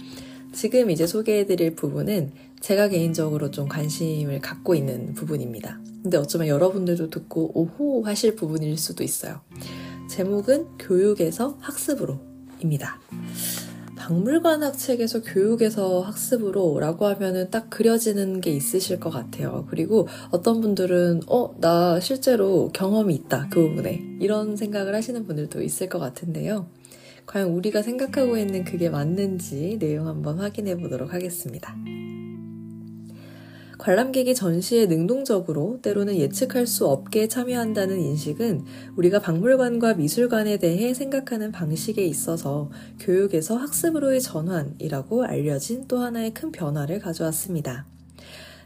지금 이제 소개해드릴 부분은 제가 개인적으로 좀 관심을 갖고 있는 부분입니다. 근데 어쩌면 여러분들도 듣고 오호 하실 부분일 수도 있어요. 제목은 교육에서 학습으로 입니다. 박물관학 책에서 교육에서 학습으로 라고 하면은 딱 그려지는 게 있으실 것 같아요. 그리고 어떤 분들은 어, 나 실제로 경험이 있다, 그 부분에, 이런 생각을 하시는 분들도 있을 것 같은데요. 과연 우리가 생각하고 있는 그게 맞는지 내용 한번 확인해 보도록 하겠습니다. 관람객이 전시에 능동적으로, 때로는 예측할 수 없게 참여한다는 인식은 우리가 박물관과 미술관에 대해 생각하는 방식에 있어서 교육에서 학습으로의 전환이라고 알려진 또 하나의 큰 변화를 가져왔습니다.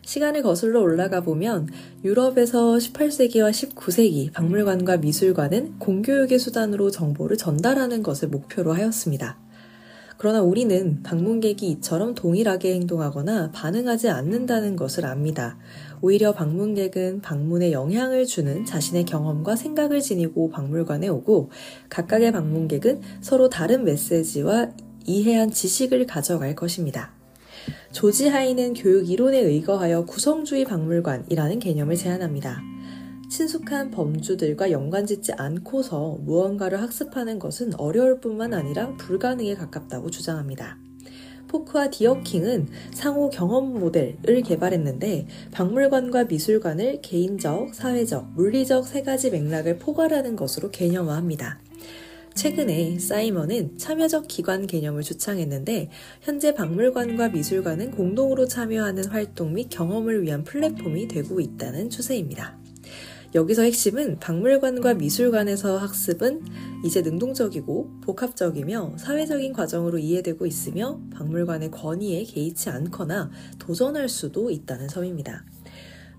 시간을 거슬러 올라가 보면 유럽에서 십팔 세기와 십구 세기 박물관과 미술관은 공교육의 수단으로 정보를 전달하는 것을 목표로 하였습니다. 그러나 우리는 방문객이 이처럼 동일하게 행동하거나 반응하지 않는다는 것을 압니다. 오히려 방문객은 방문에 영향을 주는 자신의 경험과 생각을 지니고 박물관에 오고, 각각의 방문객은 서로 다른 메시지와 이해한 지식을 가져갈 것입니다. 조지 하이는 교육 이론에 의거하여 구성주의 박물관이라는 개념을 제안합니다. 친숙한 범주들과 연관짓지 않고서 무언가를 학습하는 것은 어려울 뿐만 아니라 불가능에 가깝다고 주장합니다. 포크와 디어킹은 상호 경험 모델을 개발했는데, 박물관과 미술관을 개인적, 사회적, 물리적 세 가지 맥락을 포괄하는 것으로 개념화합니다. 최근에 사이먼은 참여적 기관 개념을 주창했는데, 현재 박물관과 미술관은 공동으로 참여하는 활동 및 경험을 위한 플랫폼이 되고 있다는 추세입니다. 여기서 핵심은 박물관과 미술관에서 학습은 이제 능동적이고 복합적이며 사회적인 과정으로 이해되고 있으며 박물관의 권위에 개의치 않거나 도전할 수도 있다는 점입니다.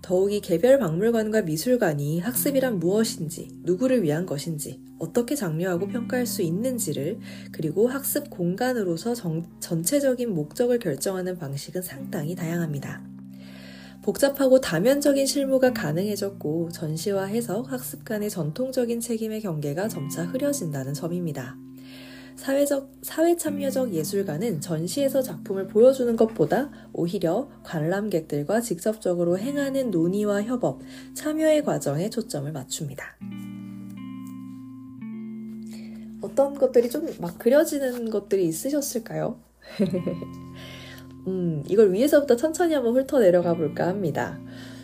더욱이 개별 박물관과 미술관이 학습이란 무엇인지, 누구를 위한 것인지, 어떻게 장려하고 평가할 수 있는지를, 그리고 학습 공간으로서 정, 전체적인 목적을 결정하는 방식은 상당히 다양합니다. 복잡하고 다면적인 실무가 가능해졌고, 전시와 해석, 학습 간의 전통적인 책임의 경계가 점차 흐려진다는 점입니다. 사회적, 사회참여적 예술가는 전시에서 작품을 보여주는 것보다 오히려 관람객들과 직접적으로 행하는 논의와 협업, 참여의 과정에 초점을 맞춥니다. 어떤 것들이 좀 막 그려지는 것들이 있으셨을까요? 음, 이걸 위에서부터 천천히 한번 훑어내려가 볼까 합니다.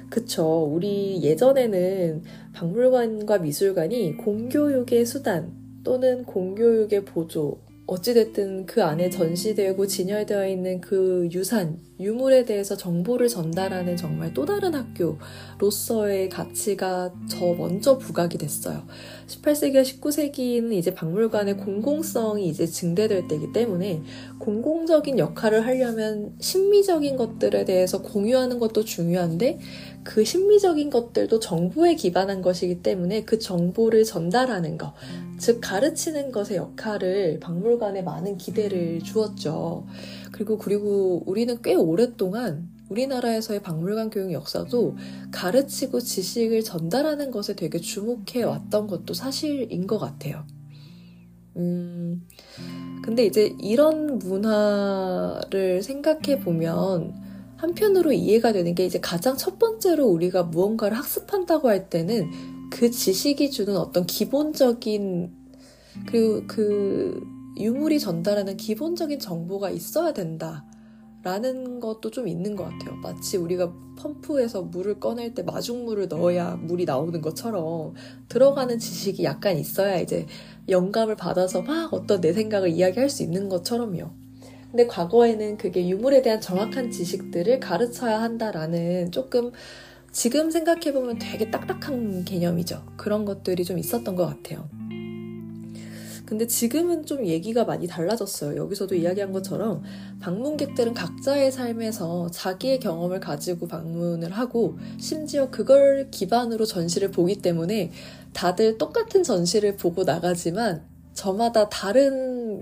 그쵸, 우리 예전에는 박물관과 미술관이 공교육의 수단 또는 공교육의 보조, 어찌됐든 그 안에 전시되고 진열되어 있는 그 유산, 유물에 대해서 정보를 전달하는 정말 또 다른 학교로서의 가치가 저 먼저 부각이 됐어요. 십팔 세기와 십구 세기는 이제 박물관의 공공성이 이제 증대될 때이기 때문에 공공적인 역할을 하려면 심미적인 것들에 대해서 공유하는 것도 중요한데, 그 심미적인 것들도 정보에 기반한 것이기 때문에 그 정보를 전달하는 것, 즉 가르치는 것의 역할을 박물관에 많은 기대를 주었죠. 그리고 그리고 우리는 꽤 오랫동안 우리나라에서의 박물관 교육 역사도 가르치고 지식을 전달하는 것에 되게 주목해 왔던 것도 사실인 것 같아요. 음, 근데 이제 이런 문화를 생각해 보면 한편으로 이해가 되는 게, 이제 가장 첫 번째로 우리가 무언가를 학습한다고 할 때는 그 지식이 주는 어떤 기본적인, 그리고 그 유물이 전달하는 기본적인 정보가 있어야 된다라는 것도 좀 있는 것 같아요. 마치 우리가 펌프에서 물을 꺼낼 때 마중물을 넣어야 물이 나오는 것처럼 들어가는 지식이 약간 있어야 이제 영감을 받아서 막 어떤 내 생각을 이야기할 수 있는 것처럼요. 근데 과거에는 그게 유물에 대한 정확한 지식들을 가르쳐야 한다라는, 조금 지금 생각해보면 되게 딱딱한 개념이죠. 그런 것들이 좀 있었던 것 같아요. 근데 지금은 좀 얘기가 많이 달라졌어요. 여기서도 이야기한 것처럼 방문객들은 각자의 삶에서 자기의 경험을 가지고 방문을 하고, 심지어 그걸 기반으로 전시를 보기 때문에 다들 똑같은 전시를 보고 나가지만 저마다 다른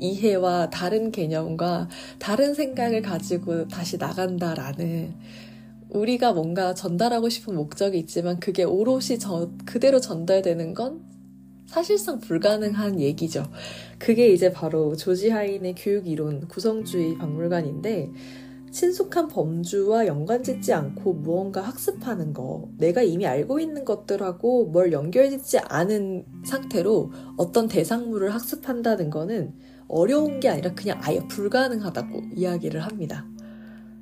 이해와 다른 개념과 다른 생각을 가지고 다시 나간다라는, 우리가 뭔가 전달하고 싶은 목적이 있지만 그게 오롯이 저, 그대로 전달되는 건 사실상 불가능한 얘기죠. 그게 이제 바로 조지 하인의 교육 이론 구성주의 박물관인데, 친숙한 범주와 연관짓지 않고 무언가 학습하는 거, 내가 이미 알고 있는 것들하고 뭘 연결짓지 않은 상태로 어떤 대상물을 학습한다는 거는 어려운 게 아니라 그냥 아예 불가능하다고 이야기를 합니다.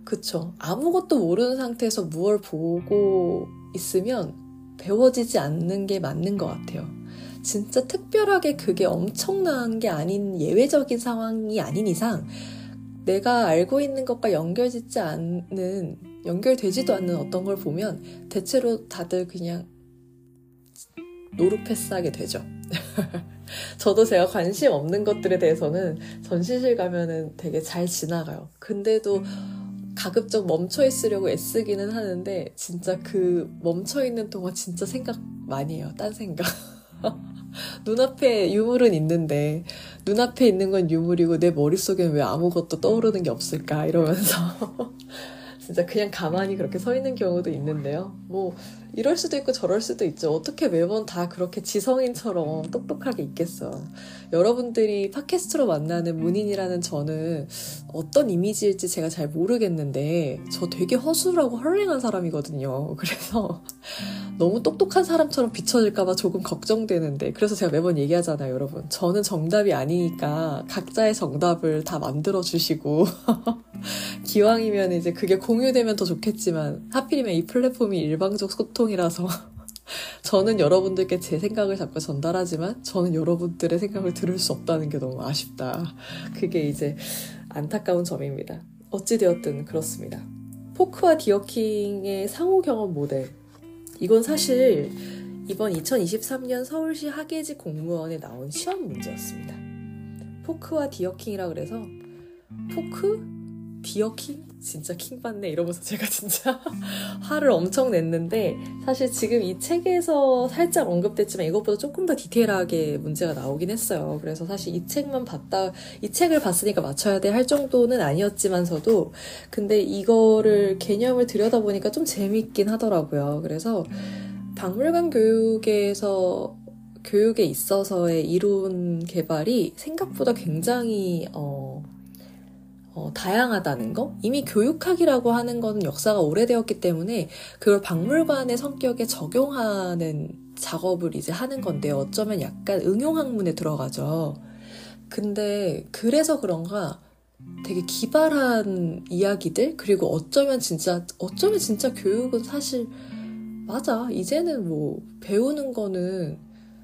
그쵸. 아무것도 모르는 상태에서 무얼 보고 있으면 배워지지 않는 게 맞는 것 같아요. 진짜 특별하게 그게 엄청난 게 아닌 예외적인 상황이 아닌 이상, 내가 알고 있는 것과 연결짓지 않는, 연결되지도 않는 어떤 걸 보면 대체로 다들 그냥 노루패스하게 되죠. 저도 제가 관심 없는 것들에 대해서는 전시실 가면은 되게 잘 지나가요. 근데도 가급적 멈춰 있으려고 애쓰기는 하는데 진짜 그 멈춰 있는 동안 진짜 생각 많이 해요. 딴 생각. 눈앞에 유물은 있는데 눈앞에 있는 건 유물이고 내 머릿속엔 왜 아무것도 떠오르는 게 없을까 이러면서 진짜 그냥 가만히 그렇게 서 있는 경우도 있는데요. 뭐 이럴 수도 있고 저럴 수도 있죠. 어떻게 매번 다 그렇게 지성인처럼 똑똑하게 있겠어요. 여러분들이 팟캐스트로 만나는 문인이라는 저는 어떤 이미지일지 제가 잘 모르겠는데 저 되게 허술하고 헐랭한 사람이거든요. 그래서 너무 똑똑한 사람처럼 비춰질까봐 조금 걱정되는데 그래서 제가 매번 얘기하잖아요. 여러분 저는 정답이 아니니까 각자의 정답을 다 만들어주시고 기왕이면 이제 그게 공유되면 더 좋겠지만 하필이면 이 플랫폼이 일방적 소통 이라서 저는 여러분들께 제 생각을 자꾸 전달하지만 저는 여러분들의 생각을 들을 수 없다는 게 너무 아쉽다. 그게 이제 안타까운 점입니다. 어찌되었든 그렇습니다. 포크와 디어킹의 상호 경험 모델. 이건 사실 이번 이천이십삼 년 서울시 학예지 공무원에 나온 시험 문제였습니다. 포크와 디어킹이라 그래서 포크? 디어킹? 진짜 킹받네 이러면서 제가 진짜 화를 엄청 냈는데 사실 지금 이 책에서 살짝 언급됐지만 이것보다 조금 더 디테일하게 문제가 나오긴 했어요. 그래서 사실 이 책만 봤다 이 책을 봤으니까 맞춰야 돼 할 정도는 아니었지만서도 근데 이거를 개념을 들여다보니까 좀 재밌긴 하더라고요. 그래서 박물관 교육에서 교육에 있어서의 이론 개발이 생각보다 굉장히 어 어, 다양하다는 거? 이미 교육학이라고 하는 건 역사가 오래되었기 때문에 그걸 박물관의 성격에 적용하는 작업을 이제 하는 건데 어쩌면 약간 응용학문에 들어가죠. 근데 그래서 그런가 되게 기발한 이야기들? 그리고 어쩌면 진짜, 어쩌면 진짜 교육은 사실 맞아. 이제는 뭐 배우는 거는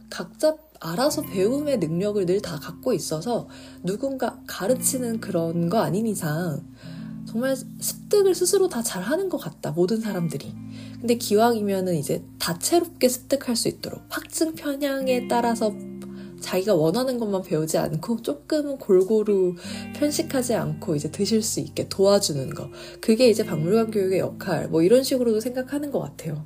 각자 알아서 배움의 능력을 늘 다 갖고 있어서 누군가 가르치는 그런 거 아닌 이상 정말 습득을 스스로 다 잘하는 것 같다. 모든 사람들이. 근데 기왕이면은 이제 다채롭게 습득할 수 있도록 학증 편향에 따라서 자기가 원하는 것만 배우지 않고 조금은 골고루 편식하지 않고 이제 드실 수 있게 도와주는 거. 그게 이제 박물관 교육의 역할. 뭐 이런 식으로도 생각하는 것 같아요.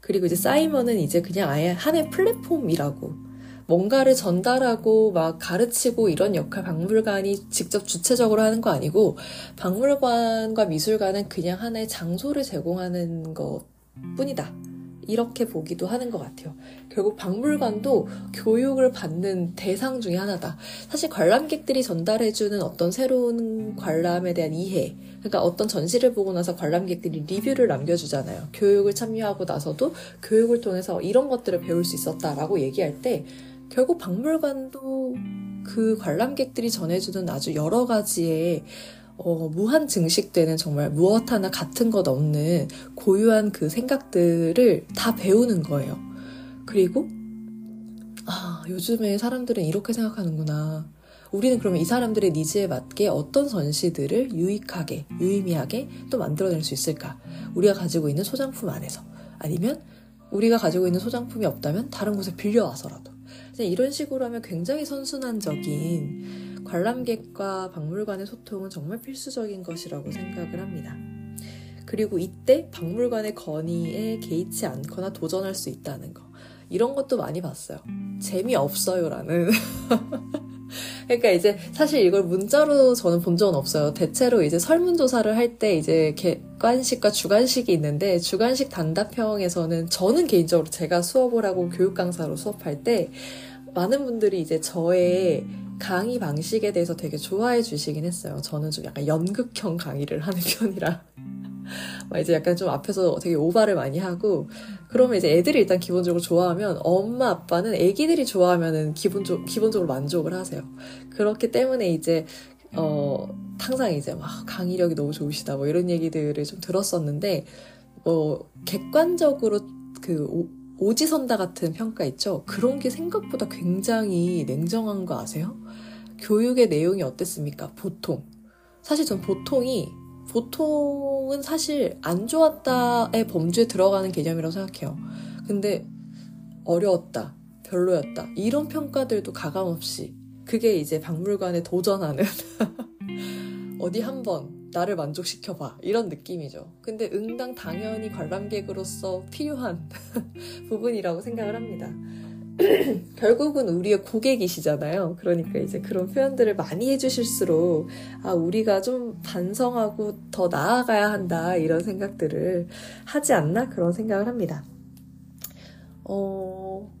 그리고 이제 사이먼은 이제 그냥 아예 하나의 플랫폼이라고. 뭔가를 전달하고 막 가르치고 이런 역할 박물관이 직접 주체적으로 하는 거 아니고 박물관과 미술관은 그냥 하나의 장소를 제공하는 것뿐이다. 이렇게 보기도 하는 것 같아요. 결국 박물관도 교육을 받는 대상 중에 하나다. 사실 관람객들이 전달해주는 어떤 새로운 관람에 대한 이해, 그러니까 어떤 전시를 보고 나서 관람객들이 리뷰를 남겨주잖아요. 교육을 참여하고 나서도 교육을 통해서 이런 것들을 배울 수 있었다라고 얘기할 때 결국 박물관도 그 관람객들이 전해주는 아주 여러 가지의 어, 무한 증식되는 정말 무엇 하나 같은 것 없는 고유한 그 생각들을 다 배우는 거예요. 그리고 아, 요즘에 사람들은 이렇게 생각하는구나. 우리는 그러면 이 사람들의 니즈에 맞게 어떤 전시들을 유익하게, 유의미하게 또 만들어낼 수 있을까? 우리가 가지고 있는 소장품 안에서 아니면 우리가 가지고 있는 소장품이 없다면 다른 곳에 빌려와서라도 이런 식으로 하면 굉장히 선순환적인 관람객과 박물관의 소통은 정말 필수적인 것이라고 생각을 합니다. 그리고 이때 박물관의 건의에 개의치 않거나 도전할 수 있다는 거. 이런 것도 많이 봤어요. 재미없어요라는. 그러니까 이제 사실 이걸 문자로 저는 본 적은 없어요. 대체로 이제 설문조사를 할 때 이제 객관식과 주관식이 있는데 주관식 단답형에서는 저는 개인적으로 제가 수업을 하고 교육 강사로 수업할 때 많은 분들이 이제 저의 강의 방식에 대해서 되게 좋아해 주시긴 했어요. 저는 좀 약간 연극형 강의를 하는 편이라 막 이제 약간 좀 앞에서 되게 오바를 많이 하고 그러면 이제 애들이 일단 기본적으로 좋아하면 엄마 아빠는 애기들이 좋아하면은 기본적 기본적으로 만족을 하세요. 그렇기 때문에 이제 어 항상 이제 막 강의력이 너무 좋으시다 뭐 이런 얘기들을 좀 들었었는데 뭐 객관적으로 그 오, 오지선다 같은 평가 있죠? 그런 게 생각보다 굉장히 냉정한 거 아세요? 교육의 내용이 어땠습니까? 보통. 사실 전 보통이, 보통은 사실 안 좋았다의 범주에 들어가는 개념이라고 생각해요. 근데 어려웠다, 별로였다, 이런 평가들도 가감없이. 그게 이제 박물관에 도전하는 어디 한번 나를 만족시켜봐 이런 느낌이죠. 근데 응당 당연히 관람객으로서 필요한 부분이라고 생각을 합니다. 결국은 우리의 고객이시잖아요. 그러니까 이제 그런 표현들을 많이 해주실수록 아, 우리가 좀 반성하고 더 나아가야 한다 이런 생각들을 하지 않나 그런 생각을 합니다. 어...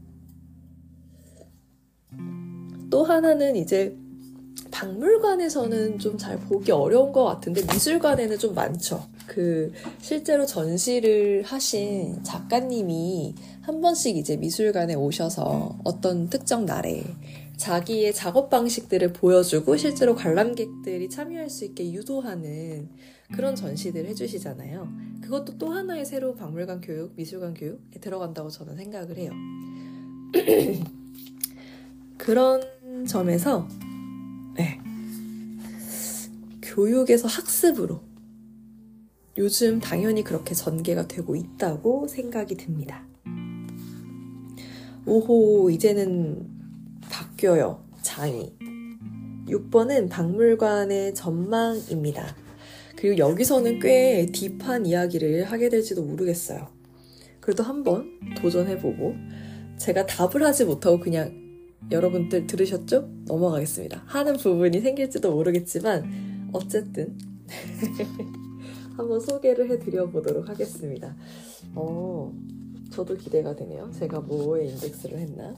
또 하나는 이제 박물관에서는 좀 잘 보기 어려운 것 같은데 미술관에는 좀 많죠. 그 실제로 전시를 하신 작가님이 한 번씩 이제 미술관에 오셔서 어떤 특정 날에 자기의 작업 방식들을 보여주고 실제로 관람객들이 참여할 수 있게 유도하는 그런 전시들을 해주시잖아요. 그것도 또 하나의 새로운 박물관 교육, 미술관 교육에 들어간다고 저는 생각을 해요. 그런 점에서 네. 교육에서 학습으로 요즘 당연히 그렇게 전개가 되고 있다고 생각이 듭니다. 오호, 이제는 바뀌어요. 장이. 육 번은 박물관의 전망입니다. 그리고 여기서는 꽤 딥한 이야기를 하게 될지도 모르겠어요. 그래도 한번 도전해보고 제가 답을 하지 못하고 그냥 여러분들 들으셨죠? 넘어가겠습니다. 하는 부분이 생길지도 모르겠지만 어쨌든 한번 소개를 해드려보도록 하겠습니다. 어, 저도 기대가 되네요. 제가 뭐에 인덱스를 했나?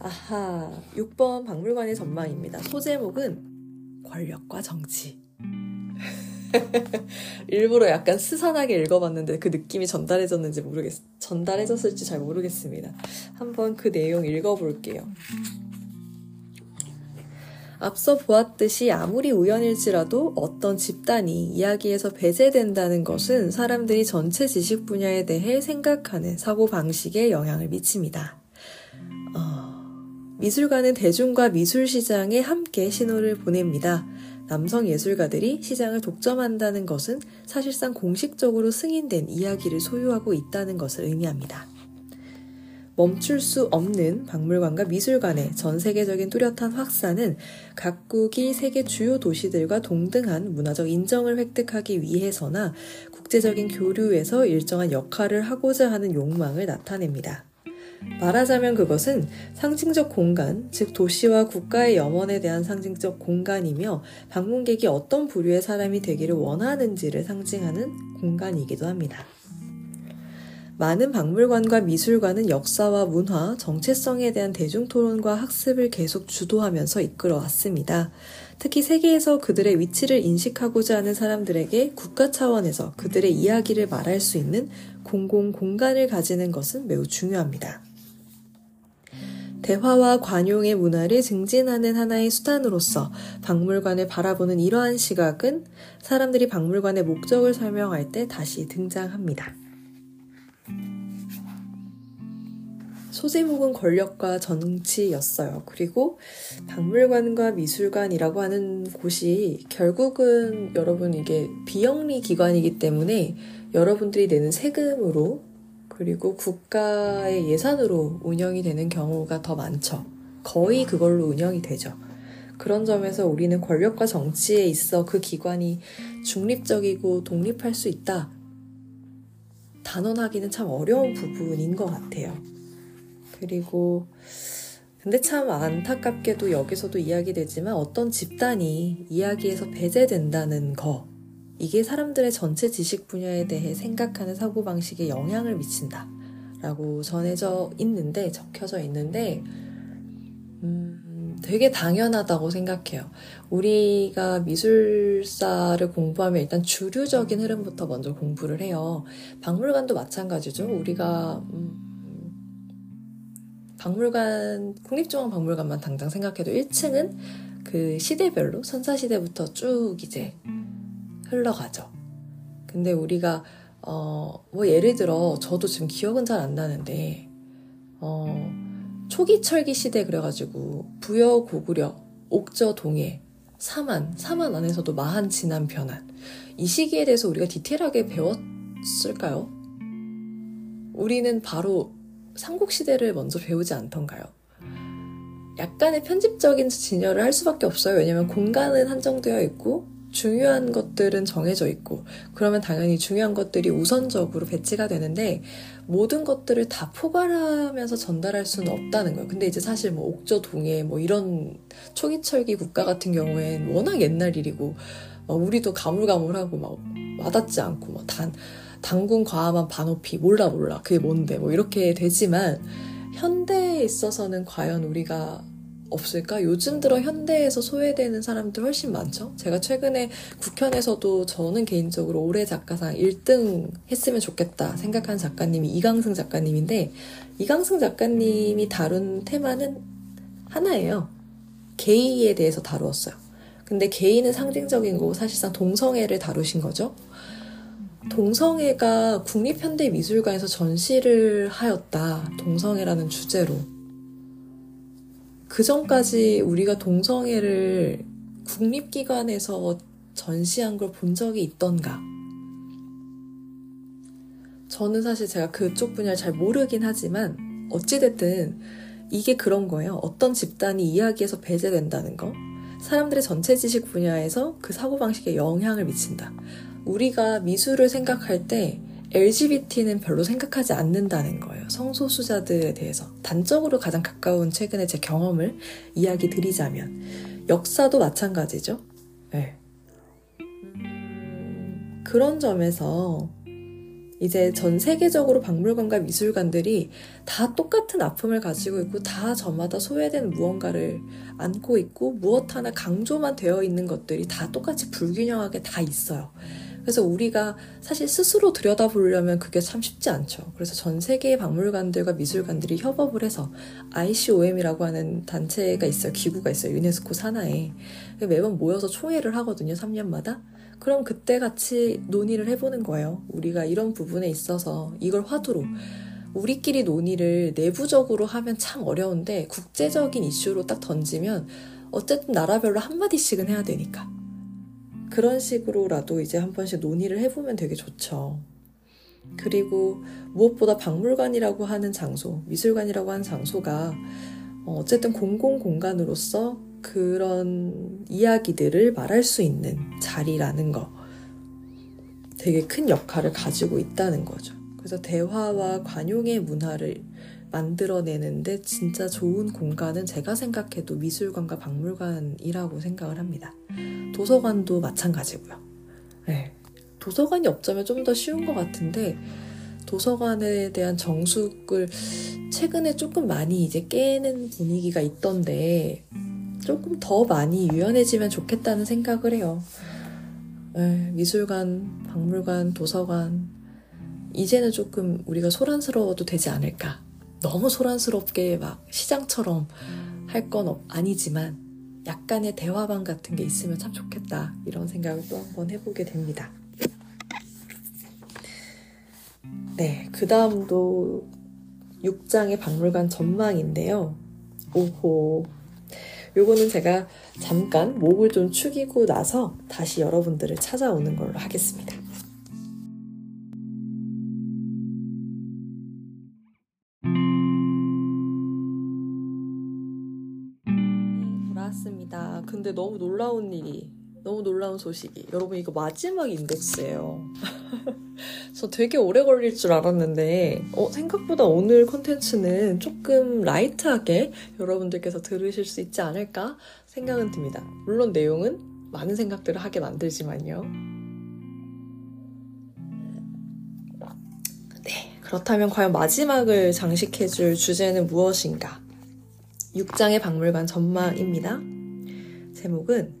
아하, 육 번 박물관의 전망입니다. 소제목은 권력과 정치. 일부러 약간 스산하게 읽어봤는데 그 느낌이 전달해졌는지 모르겠, 전달해졌을지 잘 모르겠습니다. 한번 그 내용 읽어볼게요. 앞서 보았듯이 아무리 우연일지라도 어떤 집단이 이야기에서 배제된다는 것은 사람들이 전체 지식 분야에 대해 생각하는 사고방식에 영향을 미칩니다. 어, 미술관은 대중과 미술시장에 함께 신호를 보냅니다. 남성 예술가들이 시장을 독점한다는 것은 사실상 공식적으로 승인된 이야기를 소유하고 있다는 것을 의미합니다. 멈출 수 없는 박물관과 미술관의 전 세계적인 뚜렷한 확산은 각국이 세계 주요 도시들과 동등한 문화적 인정을 획득하기 위해서나 국제적인 교류에서 일정한 역할을 하고자 하는 욕망을 나타냅니다. 말하자면 그것은 상징적 공간, 즉 도시와 국가의 염원에 대한 상징적 공간이며 방문객이 어떤 부류의 사람이 되기를 원하는지를 상징하는 공간이기도 합니다. 많은 박물관과 미술관은 역사와 문화, 정체성에 대한 대중토론과 학습을 계속 주도하면서 이끌어왔습니다. 특히 세계에서 그들의 위치를 인식하고자 하는 사람들에게 국가 차원에서 그들의 이야기를 말할 수 있는 공공 공간을 가지는 것은 매우 중요합니다. 대화와 관용의 문화를 증진하는 하나의 수단으로서 박물관을 바라보는 이러한 시각은 사람들이 박물관의 목적을 설명할 때 다시 등장합니다. 소제목은 권력과 정치였어요. 그리고 박물관과 미술관이라고 하는 곳이 결국은 여러분 이게 비영리 기관이기 때문에 여러분들이 내는 세금으로 그리고 국가의 예산으로 운영이 되는 경우가 더 많죠. 거의 그걸로 운영이 되죠. 그런 점에서 우리는 권력과 정치에 있어 그 기관이 중립적이고 독립할 수 있다. 단언하기는 참 어려운 부분인 것 같아요. 그리고 근데 참 안타깝게도 여기서도 이야기되지만 어떤 집단이 이야기에서 배제된다는 거 이게 사람들의 전체 지식 분야에 대해 생각하는 사고방식에 영향을 미친다 라고 전해져 있는데 적혀져 있는데 음, 되게 당연하다고 생각해요. 우리가 미술사를 공부하면 일단 주류적인 흐름부터 먼저 공부를 해요. 박물관도 마찬가지죠. 우리가 음, 박물관, 국립중앙박물관만 당장 생각해도 일 층은 그 시대별로 선사시대부터 쭉 이제 흘러가죠. 근데 우리가 어, 뭐 예를 들어 저도 지금 기억은 잘 안 나는데 어, 초기 철기 시대 그래가지고 부여, 고구려, 옥저, 동해, 사만, 사만 안에서도 마한, 진한, 변한 이 시기에 대해서 우리가 디테일하게 배웠을까요? 우리는 바로 삼국시대를 먼저 배우지 않던가요? 약간의 편집적인 진열을 할 수밖에 없어요. 왜냐면 공간은 한정되어 있고 중요한 것들은 정해져 있고, 그러면 당연히 중요한 것들이 우선적으로 배치가 되는데 모든 것들을 다 포괄하면서 전달할 수는 없다는 거예요. 근데 이제 사실 뭐 옥저 동해 뭐 이런 초기철기 국가 같은 경우엔 워낙 옛날 일이고 막 우리도 가물가물하고 막 와닿지 않고 막 단, 단군 과함한 반호피 몰라 몰라 그게 뭔데 뭐 이렇게 되지만, 현대에 있어서는 과연 우리가 없을까? 요즘 들어 현대에서 소외되는 사람들 훨씬 많죠. 제가 최근에 국현에서도 저는 개인적으로 올해 작가상 일 등 했으면 좋겠다 생각한 작가님이 이강승 작가님인데, 이강승 작가님이 다룬 테마는 하나예요. 게이에 대해서 다루었어요. 근데 게이는 상징적인 거고 사실상 동성애를 다루신 거죠. 동성애가 국립현대미술관에서 전시를 하였다. 동성애라는 주제로. 그 전까지 우리가 동성애를 국립기관에서 전시한 걸 본 적이 있던가? 저는 사실 제가 그쪽 분야를 잘 모르긴 하지만 어찌됐든 이게 그런 거예요. 어떤 집단이 이야기에서 배제된다는 거. 사람들의 전체 지식 분야에서 그 사고방식에 영향을 미친다. 우리가 미술을 생각할 때 엘지비티는 별로 생각하지 않는다는 거예요. 성소수자들에 대해서. 단적으로 가장 가까운 최근에 제 경험을 이야기 드리자면 역사도 마찬가지죠. 네. 그런 점에서 이제 전 세계적으로 박물관과 미술관들이 다 똑같은 아픔을 가지고 있고 다 저마다 소외된 무언가를 안고 있고 무엇 하나 강조만 되어 있는 것들이 다 똑같이 불균형하게 다 있어요. 그래서 우리가 사실 스스로 들여다보려면 그게 참 쉽지 않죠. 그래서 전 세계의 박물관들과 미술관들이 협업을 해서 아이씨오엠이라고 하는 단체가 있어요. 기구가 있어요. 유네스코 산하에. 매번 모여서 총회를 하거든요. 삼 년마다. 그럼 그때 같이 논의를 해보는 거예요. 우리가 이런 부분에 있어서 이걸 화두로. 우리끼리 논의를 내부적으로 하면 참 어려운데 국제적인 이슈로 딱 던지면 어쨌든 나라별로 한마디씩은 해야 되니까. 그런 식으로라도 이제 한 번씩 논의를 해보면 되게 좋죠. 그리고 무엇보다 박물관이라고 하는 장소, 미술관이라고 하는 장소가 어쨌든 공공공간으로서 그런 이야기들을 말할 수 있는 자리라는 거, 되게 큰 역할을 가지고 있다는 거죠. 그래서 대화와 관용의 문화를 만들어내는데 진짜 좋은 공간은 제가 생각해도 미술관과 박물관이라고 생각을 합니다. 도서관도 마찬가지고요. 네. 도서관이 없자면 좀 더 쉬운 것 같은데 도서관에 대한 정숙을 최근에 조금 많이 이제 깨는 분위기가 있던데 조금 더 많이 유연해지면 좋겠다는 생각을 해요. 네. 미술관, 박물관, 도서관 이제는 조금 우리가 소란스러워도 되지 않을까. 너무 소란스럽게 막 시장처럼 할 건 아니지만 약간의 대화방 같은 게 있으면 참 좋겠다. 이런 생각을 또 한번 해보게 됩니다. 네, 그 다음도 육 장의 박물관 전망인데요. 오호. 요거는 제가 잠깐 목을 좀 축이고 나서 다시 여러분들을 찾아오는 걸로 하겠습니다. 근데 너무 놀라운 일이, 너무 놀라운 소식이. 여러분 이거 마지막 인덱스예요. 저 되게 오래 걸릴 줄 알았는데 어, 생각보다 오늘 콘텐츠는 조금 라이트하게 여러분들께서 들으실 수 있지 않을까 생각은 듭니다. 물론 내용은 많은 생각들을 하게 만들지만요. 네, 그렇다면 과연 마지막을 장식해줄 주제는 무엇인가? 육 장의 박물관 전망입니다. 제목은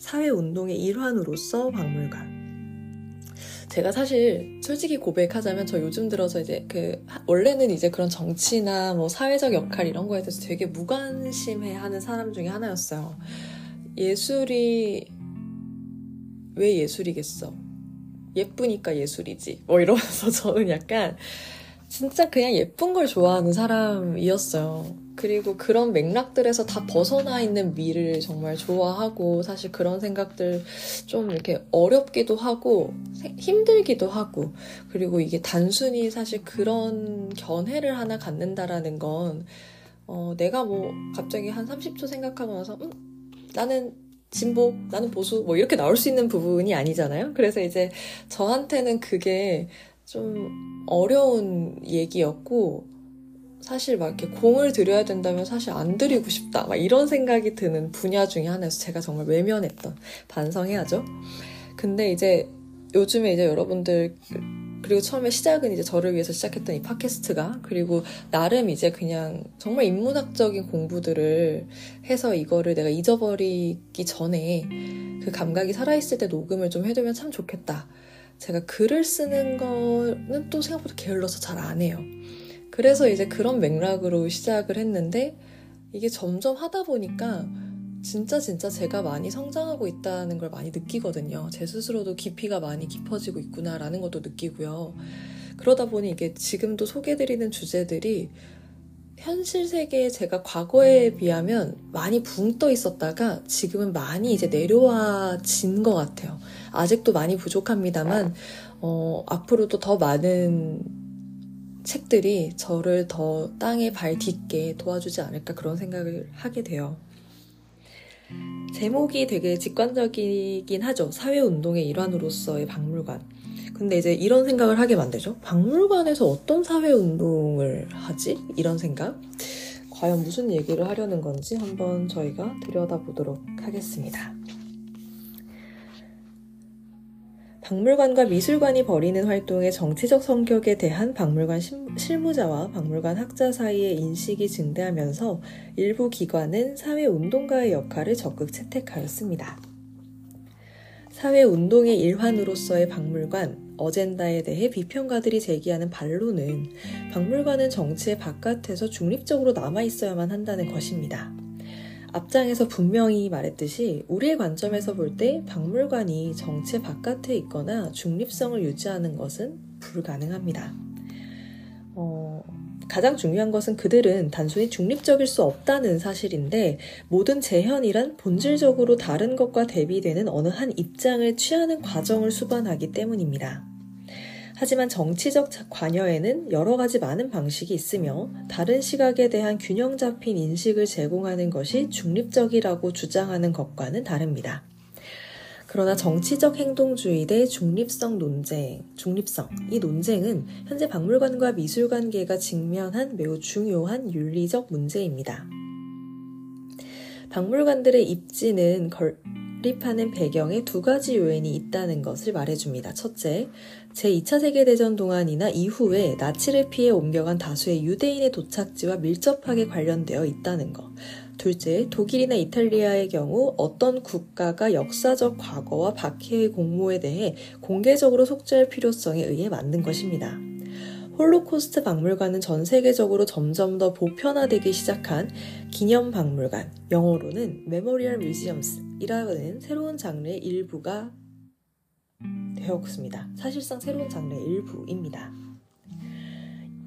사회운동의 일환으로서 박물관. 제가 사실 솔직히 고백하자면 저 요즘 들어서 이제 그 원래는 이제 그런 정치나 뭐 사회적 역할 이런 거에 대해서 되게 무관심해하는 사람 중에 하나였어요. 예술이 왜 예술이겠어? 예쁘니까 예술이지. 뭐 이러면서 저는 약간 진짜 그냥 예쁜 걸 좋아하는 사람이었어요. 그리고 그런 맥락들에서 다 벗어나 있는 미를 정말 좋아하고 사실 그런 생각들 좀 이렇게 어렵기도 하고 힘들기도 하고, 그리고 이게 단순히 사실 그런 견해를 하나 갖는다라는 건 어, 내가 뭐 갑자기 한 삼십 초 생각하고 나서 음, 나는 진보, 나는 보수 뭐 이렇게 나올 수 있는 부분이 아니잖아요. 그래서 이제 저한테는 그게 좀 어려운 얘기였고, 사실 막 이렇게 공을 들여야 된다면 사실 안 드리고 싶다 막 이런 생각이 드는 분야 중에 하나여서 제가 정말 외면했던, 반성해야죠. 근데 이제 요즘에 이제 여러분들, 그리고 처음에 시작은 이제 저를 위해서 시작했던 이 팟캐스트가, 그리고 나름 이제 그냥 정말 인문학적인 공부들을 해서 이거를 내가 잊어버리기 전에 그 감각이 살아있을 때 녹음을 좀 해두면 참 좋겠다. 제가 글을 쓰는 거는 또 생각보다 게을러서 잘 안 해요. 그래서 이제 그런 맥락으로 시작을 했는데, 이게 점점 하다 보니까 진짜 진짜 제가 많이 성장하고 있다는 걸 많이 느끼거든요. 제 스스로도 깊이가 많이 깊어지고 있구나라는 것도 느끼고요. 그러다 보니 이게 지금도 소개해드리는 주제들이 현실 세계에 제가 과거에 비하면 많이 붕 떠 있었다가 지금은 많이 이제 내려와 진 것 같아요. 아직도 많이 부족합니다만 어, 앞으로도 더 많은 책들이 저를 더 땅에 발 딛게 도와주지 않을까 그런 생각을 하게 돼요. 제목이 되게 직관적이긴 하죠. 사회운동의 일환으로서의 박물관. 근데 이제 이런 생각을 하게 만들죠. 박물관에서 어떤 사회운동을 하지? 이런 생각. 과연 무슨 얘기를 하려는 건지 한번 저희가 들여다보도록 하겠습니다. 박물관과 미술관이 벌이는 활동의 정치적 성격에 대한 박물관 실무자와 박물관 학자 사이의 인식이 증대하면서 일부 기관은 사회운동가의 역할을 적극 채택하였습니다. 사회운동의 일환으로서의 박물관, 어젠다에 대해 비평가들이 제기하는 반론은 박물관은 정치의 바깥에서 중립적으로 남아있어야만 한다는 것입니다. 앞장에서 분명히 말했듯이 우리의 관점에서 볼 때 박물관이 정치 바깥에 있거나 중립성을 유지하는 것은 불가능합니다. 어, 가장 중요한 것은 그들은 단순히 중립적일 수 없다는 사실인데, 모든 재현이란 본질적으로 다른 것과 대비되는 어느 한 입장을 취하는 과정을 수반하기 때문입니다. 하지만 정치적 관여에는 여러 가지 많은 방식이 있으며 다른 시각에 대한 균형 잡힌 인식을 제공하는 것이 중립적이라고 주장하는 것과는 다릅니다. 그러나 정치적 행동주의 대 중립성 논쟁, 중립성, 이 논쟁은 현재 박물관과 미술관계가 직면한 매우 중요한 윤리적 문제입니다. 박물관들의 입지는 걸... 출입하는 배경에 두 가지 요인이 있다는 것을 말해줍니다. 첫째, 제이 차 세계대전 동안이나 이후에 나치를 피해 옮겨간 다수의 유대인의 도착지와 밀접하게 관련되어 있다는 것. 둘째, 독일이나 이탈리아의 경우 어떤 국가가 역사적 과거와 박해의 공모에 대해 공개적으로 속죄할 필요성에 의해 만든 것입니다. 홀로코스트 박물관은 전 세계적으로 점점 더 보편화되기 시작한 기념박물관, 영어로는 메모리얼 뮤지엄스이라는 새로운 장르의 일부가 되었습니다. 사실상 새로운 장르의 일부입니다.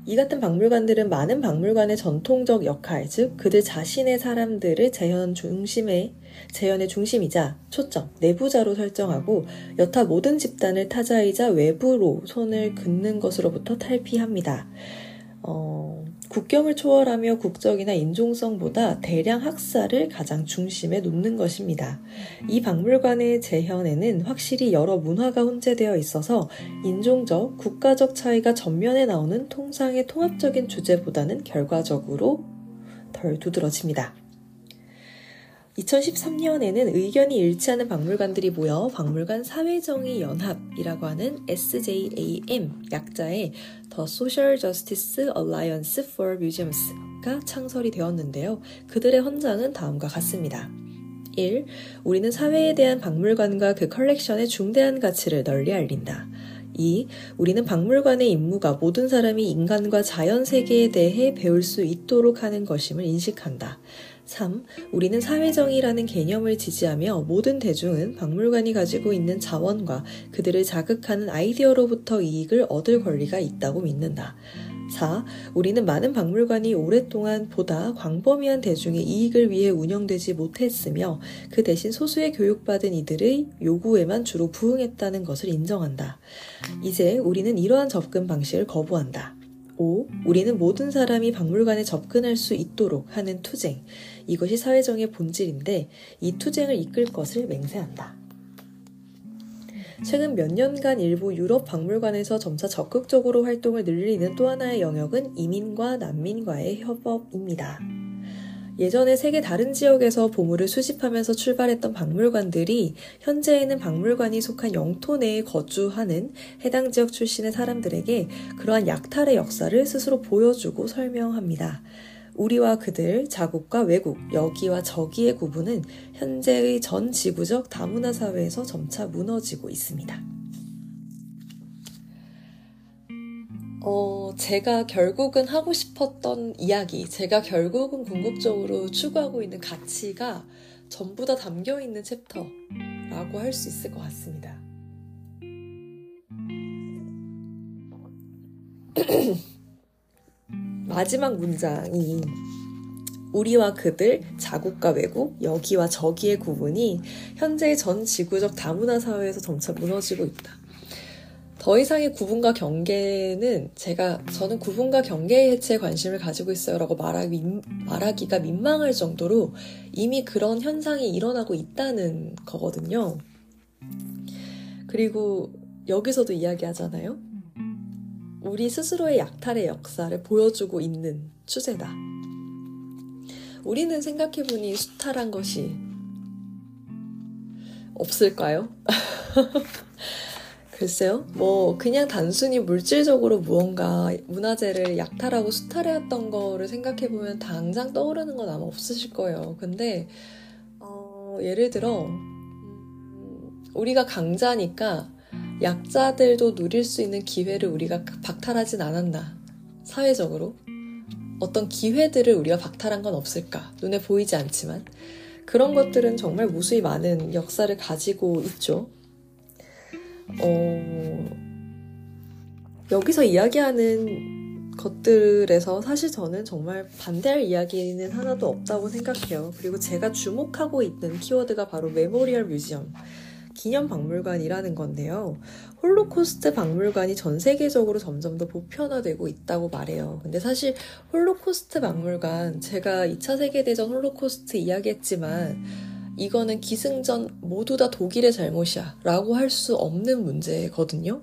이 같은 박물관들은 많은 박물관의 전통적 역할, 즉 그들 자신의 사람들을 재현 중심의, 재현의 중심이자 초점, 내부자로 설정하고 여타 모든 집단을 타자이자 외부로 손을 긋는 것으로부터 탈피합니다. 어, 국경을 초월하며 국적이나 인종성보다 대량 학살을 가장 중심에 놓는 것입니다. 이 박물관의 재현에는 확실히 여러 문화가 혼재되어 있어서 인종적, 국가적 차이가 전면에 나오는 통상의 통합적인 주제보다는 결과적으로 덜 두드러집니다. 이천십삼 년에는 의견이 일치하는 박물관들이 모여 박물관 사회정의연합이라고 하는 에스 제이 에이 엠 약자의 The Social Justice Alliance for Museums가 창설이 되었는데요. 그들의 헌장은 다음과 같습니다. 일. 우리는 사회에 대한 박물관과 그 컬렉션의 중대한 가치를 널리 알린다. 이. 우리는 박물관의 임무가 모든 사람이 인간과 자연 세계에 대해 배울 수 있도록 하는 것임을 인식한다. 삼. 우리는 사회정의라는 개념을 지지하며 모든 대중은 박물관이 가지고 있는 자원과 그들을 자극하는 아이디어로부터 이익을 얻을 권리가 있다고 믿는다. 사. 우리는 많은 박물관이 오랫동안 보다 광범위한 대중의 이익을 위해 운영되지 못했으며 그 대신 소수에 교육받은 이들의 요구에만 주로 부응했다는 것을 인정한다. 이제 우리는 이러한 접근 방식을 거부한다. 오. 우리는 모든 사람이 박물관에 접근할 수 있도록 하는 투쟁. 이것이 사회정의 본질인데 이 투쟁을 이끌 것을 맹세한다. 최근 몇 년간 일부 유럽 박물관에서 점차 적극적으로 활동을 늘리는 또 하나의 영역은 이민과 난민과의 협업입니다. 예전에 세계 다른 지역에서 보물을 수집하면서 출발했던 박물관들이 현재에는 박물관이 속한 영토 내에 거주하는 해당 지역 출신의 사람들에게 그러한 약탈의 역사를 스스로 보여주고 설명합니다. 우리와 그들, 자국과 외국, 여기와 저기의 구분은 현재의 전 지구적 다문화 사회에서 점차 무너지고 있습니다. 어, 제가 결국은 하고 싶었던 이야기, 제가 결국은 궁극적으로 추구하고 있는 가치가 전부 다 담겨있는 챕터라고 할 수 있을 것 같습니다. 마지막 문장이 우리와 그들, 자국과 외국, 여기와 저기의 구분이 현재의 전 지구적 다문화 사회에서 점차 무너지고 있다. 더 이상의 구분과 경계는 제가 저는 구분과 경계의 해체에 관심을 가지고 있어요 라고 말하기, 말하기가 민망할 정도로 이미 그런 현상이 일어나고 있다는 거거든요. 그리고 여기서도 이야기하잖아요. 우리 스스로의 약탈의 역사를 보여주고 있는 추세다. 우리는 생각해보니 수탈한 것이 없을까요? 글쎄요. 뭐 그냥 단순히 물질적으로 무언가 문화재를 약탈하고 수탈해왔던 거를 생각해보면 당장 떠오르는 건 아마 없으실 거예요. 근데 어, 예를 들어 우리가 강자니까 약자들도 누릴 수 있는 기회를 우리가 박탈하진 않았나. 사회적으로 어떤 기회들을 우리가 박탈한 건 없을까. 눈에 보이지 않지만 그런 것들은 정말 무수히 많은 역사를 가지고 있죠. 어... 여기서 이야기하는 것들에서 사실 저는 정말 반대할 이야기는 하나도 없다고 생각해요. 그리고 제가 주목하고 있는 키워드가 바로 메모리얼 뮤지엄, 기념박물관이라는 건데요. 홀로코스트 박물관이 전 세계적으로 점점 더 보편화되고 있다고 말해요. 근데 사실 홀로코스트 박물관, 제가 이 차 세계대전 홀로코스트 이야기했지만 이거는 기승전 모두 다 독일의 잘못이야 라고 할 수 없는 문제거든요.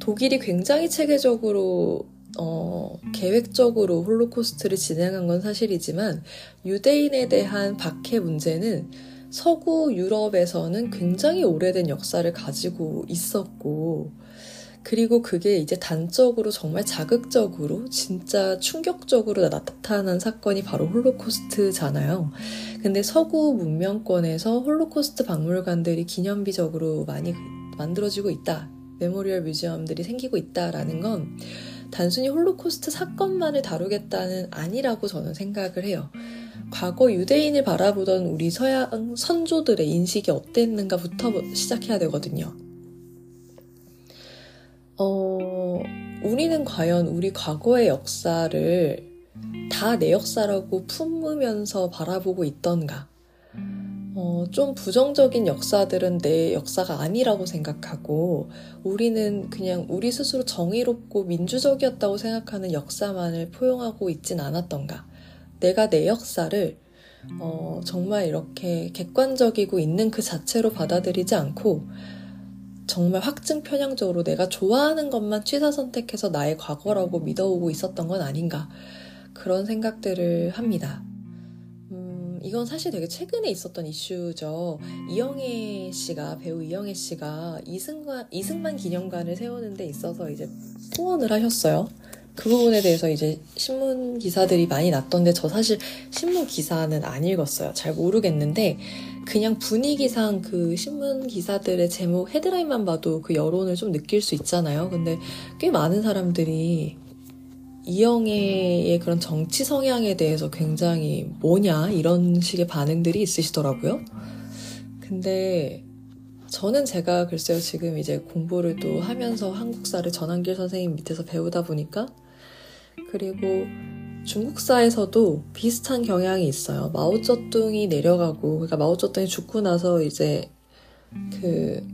독일이 굉장히 체계적으로 어, 계획적으로 홀로코스트를 진행한 건 사실이지만 유대인에 대한 박해 문제는 서구 유럽에서는 굉장히 오래된 역사를 가지고 있었고, 그리고 그게 이제 단적으로 정말 자극적으로 진짜 충격적으로 나타난 사건이 바로 홀로코스트잖아요. 근데 서구 문명권에서 홀로코스트 박물관들이 기념비적으로 많이 만들어지고 있다, 메모리얼 뮤지엄들이 생기고 있다라는 건 단순히 홀로코스트 사건만을 다루겠다는 아니라고 저는 생각을 해요. 과거 유대인을 바라보던 우리 서양 선조들의 인식이 어땠는가부터 시작해야 되거든요. 어, 우리는 과연 우리 과거의 역사를 다 내 역사라고 품으면서 바라보고 있던가? 어, 좀 부정적인 역사들은 내 역사가 아니라고 생각하고 우리는 그냥 우리 스스로 정의롭고 민주적이었다고 생각하는 역사만을 포용하고 있진 않았던가? 내가 내 역사를 어, 정말 이렇게 객관적이고 있는 그 자체로 받아들이지 않고 정말 확증 편향적으로 내가 좋아하는 것만 취사 선택해서 나의 과거라고 믿어오고 있었던 건 아닌가, 그런 생각들을 합니다. 음, 이건 사실 되게 최근에 있었던 이슈죠. 이영애 씨가 배우 이영애 씨가 이승만, 이승만 기념관을 세우는 데 있어서 이제 후원을 하셨어요. 그 부분에 대해서 이제 신문 기사들이 많이 났던데 저 사실 신문 기사는 안 읽었어요. 잘 모르겠는데 그냥 분위기상 그 신문 기사들의 제목 헤드라인만 봐도 그 여론을 좀 느낄 수 있잖아요. 근데 꽤 많은 사람들이 이영애의 그런 정치 성향에 대해서 굉장히 뭐냐 이런 식의 반응들이 있으시더라고요. 근데 저는 제가 글쎄요 지금 이제 공부를 또 하면서 한국사를 전한길 선생님 밑에서 배우다 보니까, 그리고 중국사에서도 비슷한 경향이 있어요. 마오쩌둥이 내려가고, 그러니까 마오쩌둥이 죽고 나서 이제 그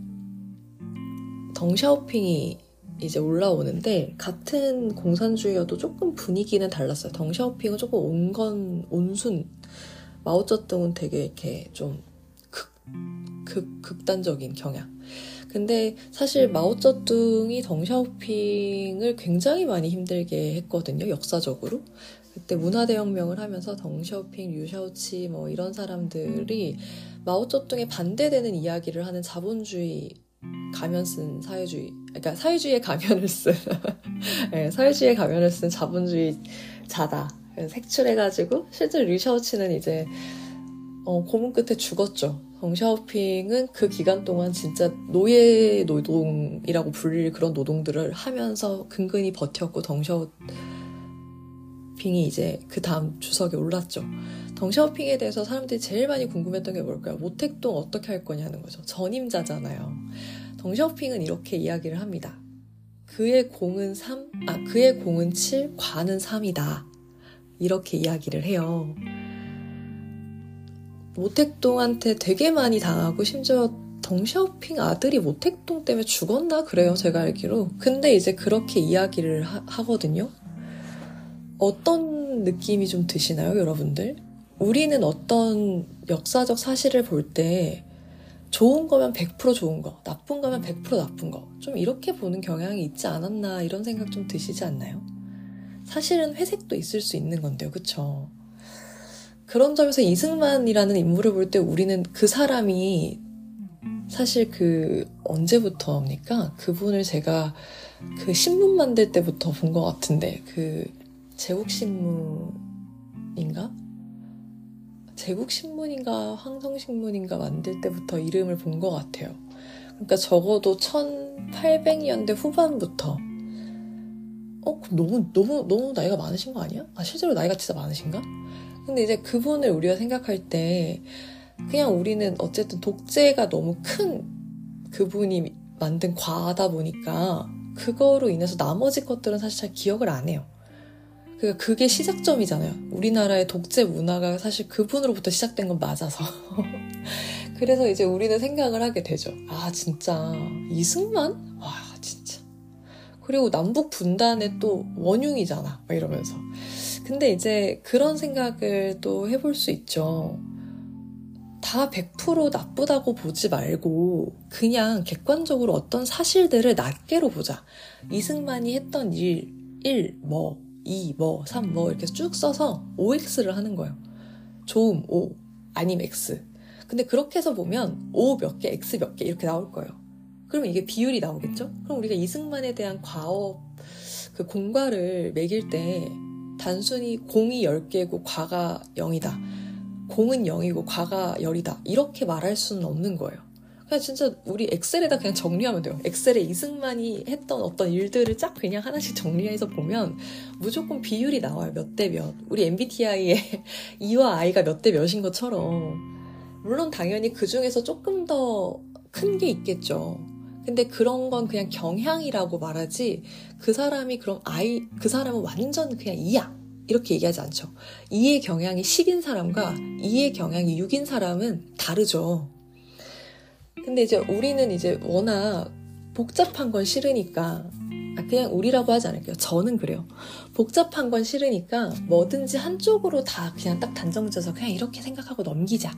덩샤오핑이 이제 올라오는데 같은 공산주의여도 조금 분위기는 달랐어요. 덩샤오핑은 조금 온건 온순, 마오쩌둥은 되게 이렇게 좀 극, 극, 극단적인 경향. 근데 사실 마오쩌둥이 덩샤오핑을 굉장히 많이 힘들게 했거든요, 역사적으로. 그때 문화대혁명을 하면서 덩샤오핑, 유샤오치 뭐 이런 사람들이 마오쩌둥에 반대되는 이야기를 하는 자본주의 가면 쓴 사회주의, 그러니까 사회주의의 가면을 쓴 네, 사회주의의 가면을 쓴 자본주의자다. 색출해가지고 실제 류샤오치는 이제 어, 고문 끝에 죽었죠. 덩샤오핑은 그 기간 동안 진짜 노예 노동이라고 불릴 그런 노동들을 하면서 근근히 버텼고 덩샤오핑이 이제 그 다음 주석에 올랐죠. 덩샤오핑에 대해서 사람들이 제일 많이 궁금했던 게 뭘까요? 모택동 어떻게 할 거냐는 거죠. 전임자잖아요. 덩샤오핑은 이렇게 이야기를 합니다. 그의 공은 삼, 아, 그의 공은 칠, 관은 삼이다. 이렇게 이야기를 해요. 모택동한테 되게 많이 당하고 심지어 덩샤오핑 아들이 모택동 때문에 죽었나 그래요, 제가 알기로. 근데 이제 그렇게 이야기를 하, 하거든요. 어떤 느낌이 좀 드시나요, 여러분들? 우리는 어떤 역사적 사실을 볼 때 좋은 거면 백 퍼센트 좋은 거, 나쁜 거면 백 퍼센트 나쁜 거, 좀 이렇게 보는 경향이 있지 않았나 이런 생각 좀 드시지 않나요? 사실은 회색도 있을 수 있는 건데요, 그쵸? 그런 점에서 이승만이라는 인물을 볼 때 우리는 그 사람이 사실 그 언제부터입니까? 그분을 제가 그 신문 만들 때부터 본 것 같은데 그 제국신문인가? 제국신문인가 황성신문인가 만들 때부터 이름을 본 것 같아요. 그러니까 적어도 천팔백 년대 후반부터. 어? 그럼 너무 너무 너무 나이가 많으신 거 아니야? 아 실제로 나이가 진짜 많으신가? 근데 이제 그분을 우리가 생각할 때 그냥 우리는 어쨌든 독재가 너무 큰 그분이 만든 과하다 보니까 그거로 인해서 나머지 것들은 사실 잘 기억을 안 해요. 그러니까 그게 시작점이잖아요. 우리나라의 독재 문화가 사실 그분으로부터 시작된 건 맞아서. 그래서 이제 우리는 생각을 하게 되죠. 아 진짜 이승만? 와 진짜. 그리고 남북 분단의 또 원흉이잖아 막 이러면서. 근데 이제 그런 생각을 또 해볼 수 있죠. 다 백 퍼센트 나쁘다고 보지 말고 그냥 객관적으로 어떤 사실들을 낱개로 보자. 이승만이 했던 일, 일, 뭐, 이, 뭐, 삼, 뭐 이렇게 쭉 써서 오 엑스를 하는 거예요. 좋음 오, 아님 X. 근데 그렇게 해서 보면 오 몇 개, X 몇 개 이렇게 나올 거예요. 그러면 이게 비율이 나오겠죠? 그럼 우리가 이승만에 대한 과업, 그 공과를 매길 때 단순히 공이 열 개고 과가 영이다. 공은 영이고 과가 열이다. 이렇게 말할 수는 없는 거예요. 그냥 진짜 우리 엑셀에다 그냥 정리하면 돼요. 엑셀에 이승만이 했던 어떤 일들을 쫙 그냥 하나씩 정리해서 보면 무조건 비율이 나와요. 몇 대 몇. 우리 엠비티아이의 E와 I가 몇 대 몇인 것처럼. 물론 당연히 그 중에서 조금 더 큰 게 있겠죠. 근데 그런 건 그냥 경향이라고 말하지 그 사람이 그럼 아이 그 사람은 완전 그냥 이야 이렇게 얘기하지 않죠. 이의 경향이 십인 사람과 이의 경향이 육인 사람은 다르죠. 근데 이제 우리는 이제 워낙 복잡한 건 싫으니까 아 그냥 우리라고 하지 않을게요. 저는 그래요. 복잡한 건 싫으니까 뭐든지 한쪽으로 다 그냥 딱 단정져서 그냥 이렇게 생각하고 넘기자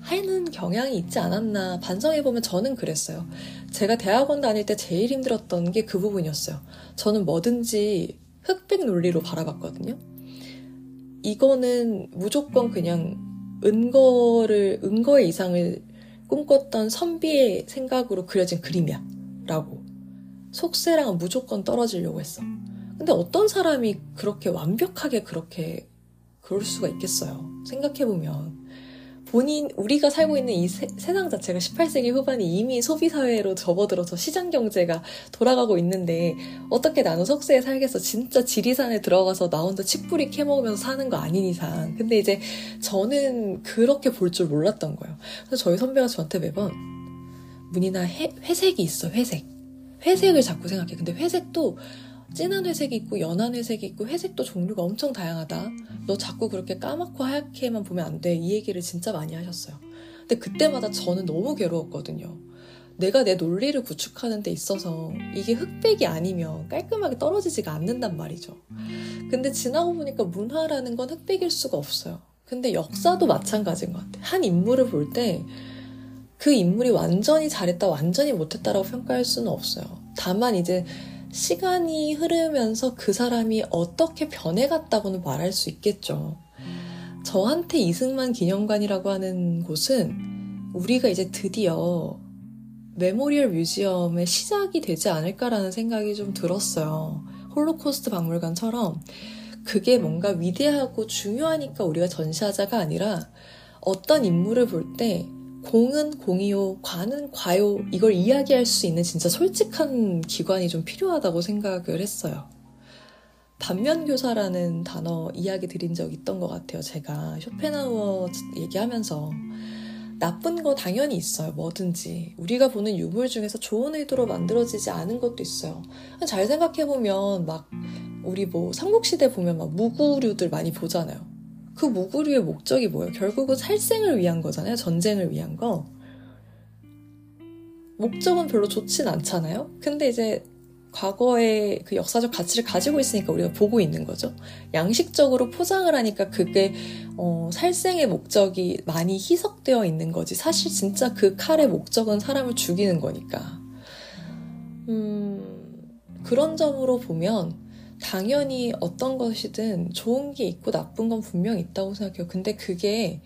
하는 경향이 있지 않았나 반성해보면 저는 그랬어요. 제가 대학원 다닐 때 제일 힘들었던 게 그 부분이었어요. 저는 뭐든지 흑백 논리로 바라봤거든요. 이거는 무조건 그냥 은거를, 은거의 이상을 꿈꿨던 선비의 생각으로 그려진 그림이야 라고 속세랑은 무조건 떨어지려고 했어. 근데 어떤 사람이 그렇게 완벽하게 그렇게 그럴 수가 있겠어요. 생각해보면 본인, 우리가 살고 있는 이 세, 세상 자체가 십팔 세기 후반이 이미 소비사회로 접어들어서 시장경제가 돌아가고 있는데 어떻게 나는 속세에 살겠어. 진짜 지리산에 들어가서 나 혼자 칡뿌리 캐먹으면서 사는 거 아닌 이상. 근데 이제 저는 그렇게 볼 줄 몰랐던 거예요. 그래서 저희 선배가 저한테 매번 문이나 해, 회색이 있어, 회색. 회색을 자꾸 생각해. 근데 회색도 진한 회색이 있고 연한 회색이 있고 회색도 종류가 엄청 다양하다. 너 자꾸 그렇게 까맣고 하얗게만 보면 안 돼. 이 얘기를 진짜 많이 하셨어요. 근데 그때마다 저는 너무 괴로웠거든요. 내가 내 논리를 구축하는 데 있어서 이게 흑백이 아니면 깔끔하게 떨어지지가 않는단 말이죠. 근데 지나고 보니까 문화라는 건 흑백일 수가 없어요. 근데 역사도 마찬가지인 것 같아요. 한 인물을 볼 때 그 인물이 완전히 잘했다, 완전히 못했다라고 평가할 수는 없어요. 다만 이제 시간이 흐르면서 그 사람이 어떻게 변해갔다고는 말할 수 있겠죠. 저한테 이승만 기념관이라고 하는 곳은 우리가 이제 드디어 메모리얼 뮤지엄의 시작이 되지 않을까라는 생각이 좀 들었어요. 홀로코스트 박물관처럼 그게 뭔가 위대하고 중요하니까 우리가 전시하자가 아니라 어떤 인물을 볼 때 공은 공이요, 과는 과요 이걸 이야기할 수 있는 진짜 솔직한 기관이 좀 필요하다고 생각을 했어요. 반면교사라는 단어 이야기 드린 적 있던 것 같아요. 제가 쇼펜하우어 얘기하면서 나쁜 거 당연히 있어요. 뭐든지. 우리가 보는 유물 중에서 좋은 의도로 만들어지지 않은 것도 있어요. 잘 생각해보면 막 우리 뭐 삼국시대 보면 막 무구류들 많이 보잖아요. 그 무구류의 목적이 뭐예요? 결국은 살생을 위한 거잖아요. 전쟁을 위한 거. 목적은 별로 좋진 않잖아요. 근데 이제 과거의 그 역사적 가치를 가지고 있으니까 우리가 보고 있는 거죠. 양식적으로 포장을 하니까 그게 어, 살생의 목적이 많이 희석되어 있는 거지. 사실 진짜 그 칼의 목적은 사람을 죽이는 거니까. 음, 그런 점으로 보면 당연히 어떤 것이든 좋은 게 있고 나쁜 건 분명히 있다고 생각해요. 근데 그게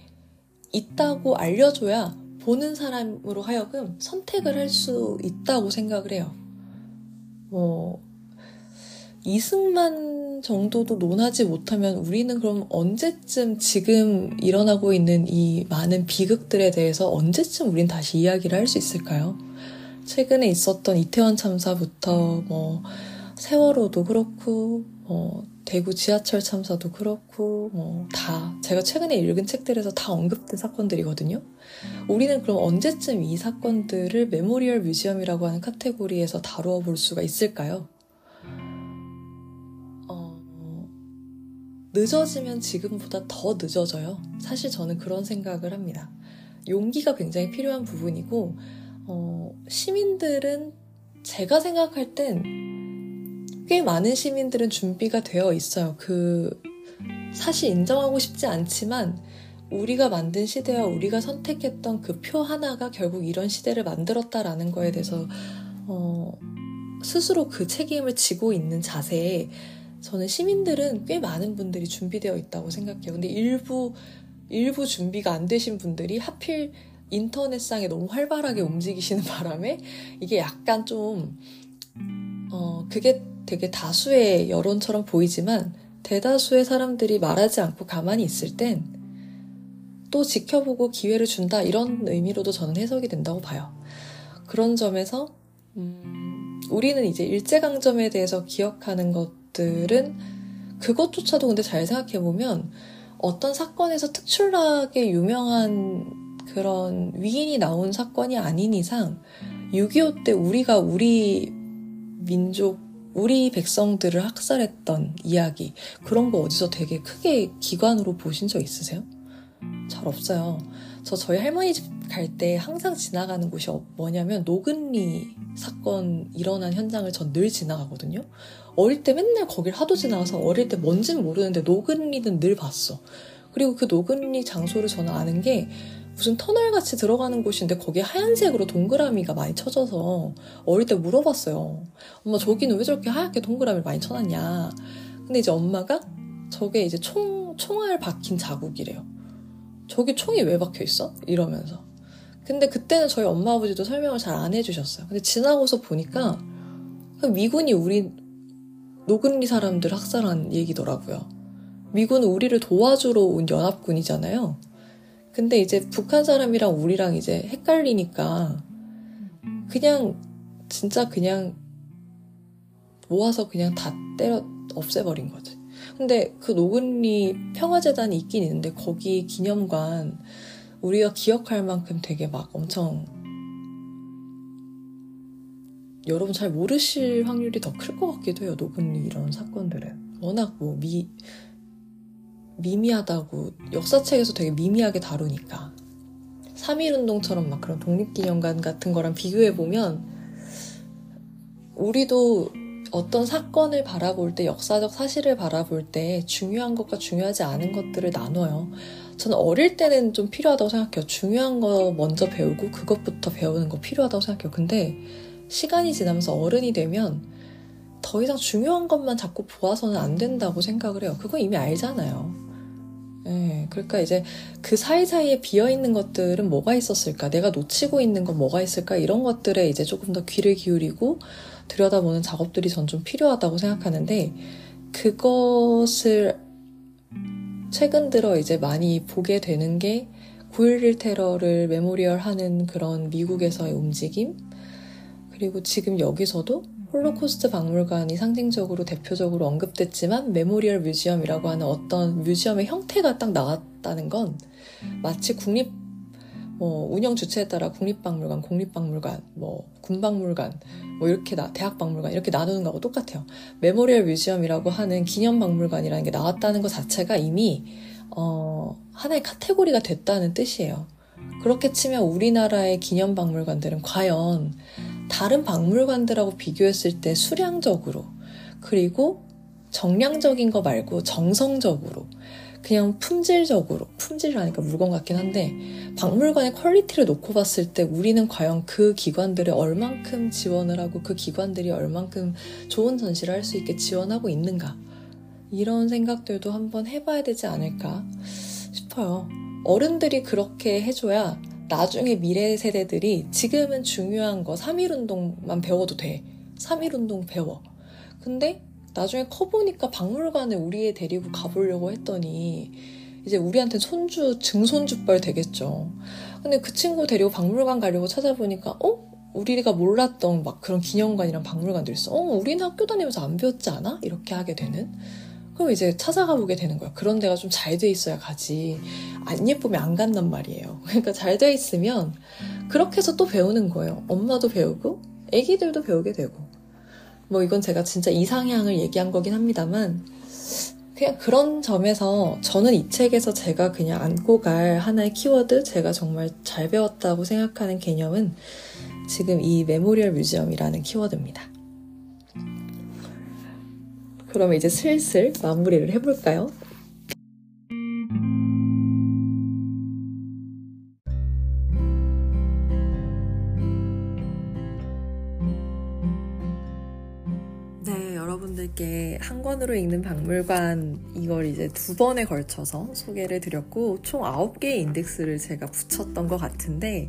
있다고 알려줘야 보는 사람으로 하여금 선택을 할 수 있다고 생각을 해요. 뭐 이승만 정도도 논하지 못하면 우리는 그럼 언제쯤 지금 일어나고 있는 이 많은 비극들에 대해서 언제쯤 우린 다시 이야기를 할 수 있을까요? 최근에 있었던 이태원 참사부터 뭐 세월호도 그렇고 뭐 대구 지하철 참사도 그렇고 뭐 다 제가 최근에 읽은 책들에서 다 언급된 사건들이거든요. 우리는 그럼 언제쯤 이 사건들을 메모리얼 뮤지엄이라고 하는 카테고리에서 다루어 볼 수가 있을까요? 어, 늦어지면 지금보다 더 늦어져요. 사실 저는 그런 생각을 합니다. 용기가 굉장히 필요한 부분이고 어, 시민들은 제가 생각할 땐 꽤 많은 시민들은 준비가 되어 있어요. 그 사실 인정하고 싶지 않지만 우리가 만든 시대와 우리가 선택했던 그 표 하나가 결국 이런 시대를 만들었다라는 거에 대해서 어, 스스로 그 책임을 지고 있는 자세에 저는 시민들은 꽤 많은 분들이 준비되어 있다고 생각해요. 근데 일부 일부 준비가 안 되신 분들이 하필 인터넷상에 너무 활발하게 움직이시는 바람에 이게 약간 좀 어, 그게 되게 다수의 여론처럼 보이지만 대다수의 사람들이 말하지 않고 가만히 있을 땐 또 지켜보고 기회를 준다 이런 의미로도 저는 해석이 된다고 봐요. 그런 점에서 음, 우리는 이제 일제강점에 대해서 기억하는 것들은 그것조차도 근데 잘 생각해보면 어떤 사건에서 특출나게 유명한 그런 위인이 나온 사건이 아닌 이상 육이오 때 우리가 우리 민족 우리 백성들을 학살했던 이야기 그런 거 어디서 되게 크게 기관으로 보신 적 있으세요? 잘 없어요. 저 저희 할머니 집 갈 때 항상 지나가는 곳이 뭐냐면 노근리 사건 일어난 현장을 전 늘 지나가거든요. 어릴 때 맨날 거길 하도 지나가서 어릴 때 뭔진 모르는데 노근리는 늘 봤어. 그리고 그 노근리 장소를 저는 아는 게 무슨 터널같이 들어가는 곳인데 거기에 하얀색으로 동그라미가 많이 쳐져서 어릴 때 물어봤어요. 엄마 저기는 왜 저렇게 하얗게 동그라미를 많이 쳐놨냐. 근데 이제 엄마가 저게 이제 총, 총알 박힌 자국이래요. 저기 총이 왜 박혀있어? 이러면서. 근데 그때는 저희 엄마 아버지도 설명을 잘 안 해주셨어요. 근데 지나고서 보니까 미군이 우리 노근리 사람들 학살한 얘기더라고요. 미군은 우리를 도와주러 온 연합군이잖아요. 근데 이제 북한 사람이랑 우리랑 이제 헷갈리니까 그냥 진짜 그냥 모아서 그냥 다 때려 없애버린 거지. 근데 그 노근리 평화재단이 있긴 있는데 거기 기념관 우리가 기억할 만큼 되게 막 엄청 여러분 잘 모르실 확률이 더 클 것 같기도 해요. 노근리 이런 사건들은 워낙 뭐 미... 미미하다고 역사책에서 되게 미미하게 다루니까 삼일 운동처럼 막 그런 독립기념관 같은 거랑 비교해보면 우리도 어떤 사건을 바라볼 때, 역사적 사실을 바라볼 때 중요한 것과 중요하지 않은 것들을 나눠요. 저는 어릴 때는 좀 필요하다고 생각해요. 중요한 거 먼저 배우고 그것부터 배우는 거 필요하다고 생각해요. 근데 시간이 지나면서 어른이 되면 더 이상 중요한 것만 자꾸 보아서는 안 된다고 생각을 해요. 그건 이미 알잖아요. 예, 그러니까 이제 그 사이사이에 비어있는 것들은 뭐가 있었을까? 내가 놓치고 있는 건 뭐가 있을까? 이런 것들에 이제 조금 더 귀를 기울이고 들여다보는 작업들이 전 좀 필요하다고 생각하는데, 그것을 최근 들어 이제 많이 보게 되는 게 구일일 테러를 메모리얼하는 그런 미국에서의 움직임, 그리고 지금 여기서도 홀로코스트 박물관이 상징적으로 대표적으로 언급됐지만 메모리얼 뮤지엄이라고 하는 어떤 뮤지엄의 형태가 딱 나왔다는 건 마치 국립, 뭐 운영 주체에 따라 국립박물관, 공립박물관, 뭐 군박물관, 뭐 이렇게 나, 대학박물관 이렇게 나누는 거하고 똑같아요. 메모리얼 뮤지엄이라고 하는 기념박물관이라는 게 나왔다는 것 자체가 이미 어, 하나의 카테고리가 됐다는 뜻이에요. 그렇게 치면 우리나라의 기념박물관들은 과연 다른 박물관들하고 비교했을 때 수량적으로, 그리고 정량적인 거 말고 정성적으로, 그냥 품질적으로, 품질이라니까 물건 같긴 한데, 박물관의 퀄리티를 놓고 봤을 때 우리는 과연 그 기관들을 얼만큼 지원을 하고 그 기관들이 얼만큼 좋은 전시를 할 수 있게 지원하고 있는가, 이런 생각들도 한번 해봐야 되지 않을까 싶어요. 어른들이 그렇게 해줘야 나중에 미래 세대들이 지금은 중요한 거 삼일 운동만 배워도 돼. 삼일 운동 배워. 근데 나중에 커보니까 박물관을 우리에 데리고 가보려고 했더니 이제 우리한테 손주, 증손주뻘 되겠죠. 근데 그 친구 데리고 박물관 가려고 찾아보니까 어? 우리가 몰랐던 막 그런 기념관이랑 박물관도 있어. 어? 우리는 학교 다니면서 안 배웠지 않아? 이렇게 하게 되는. 그럼 이제 찾아가 보게 되는 거야. 그런 데가 좀 잘 돼 있어야 가지. 안 예쁘면 안 간단 말이에요. 그러니까 잘 돼 있으면 그렇게 해서 또 배우는 거예요. 엄마도 배우고 애기들도 배우게 되고. 뭐 이건 제가 진짜 이상향을 얘기한 거긴 합니다만, 그냥 그런 점에서 저는 이 책에서 제가 그냥 안고 갈 하나의 키워드, 제가 정말 잘 배웠다고 생각하는 개념은 지금 이 메모리얼 뮤지엄이라는 키워드입니다. 그럼 이제 슬슬 마무리를 해볼까요? 네, 여러분들께 한 권으로 읽는 박물관, 이걸 이제 두 번에 걸쳐서 소개를 드렸고, 총 아홉 개의 인덱스를 제가 붙였던 것 같은데,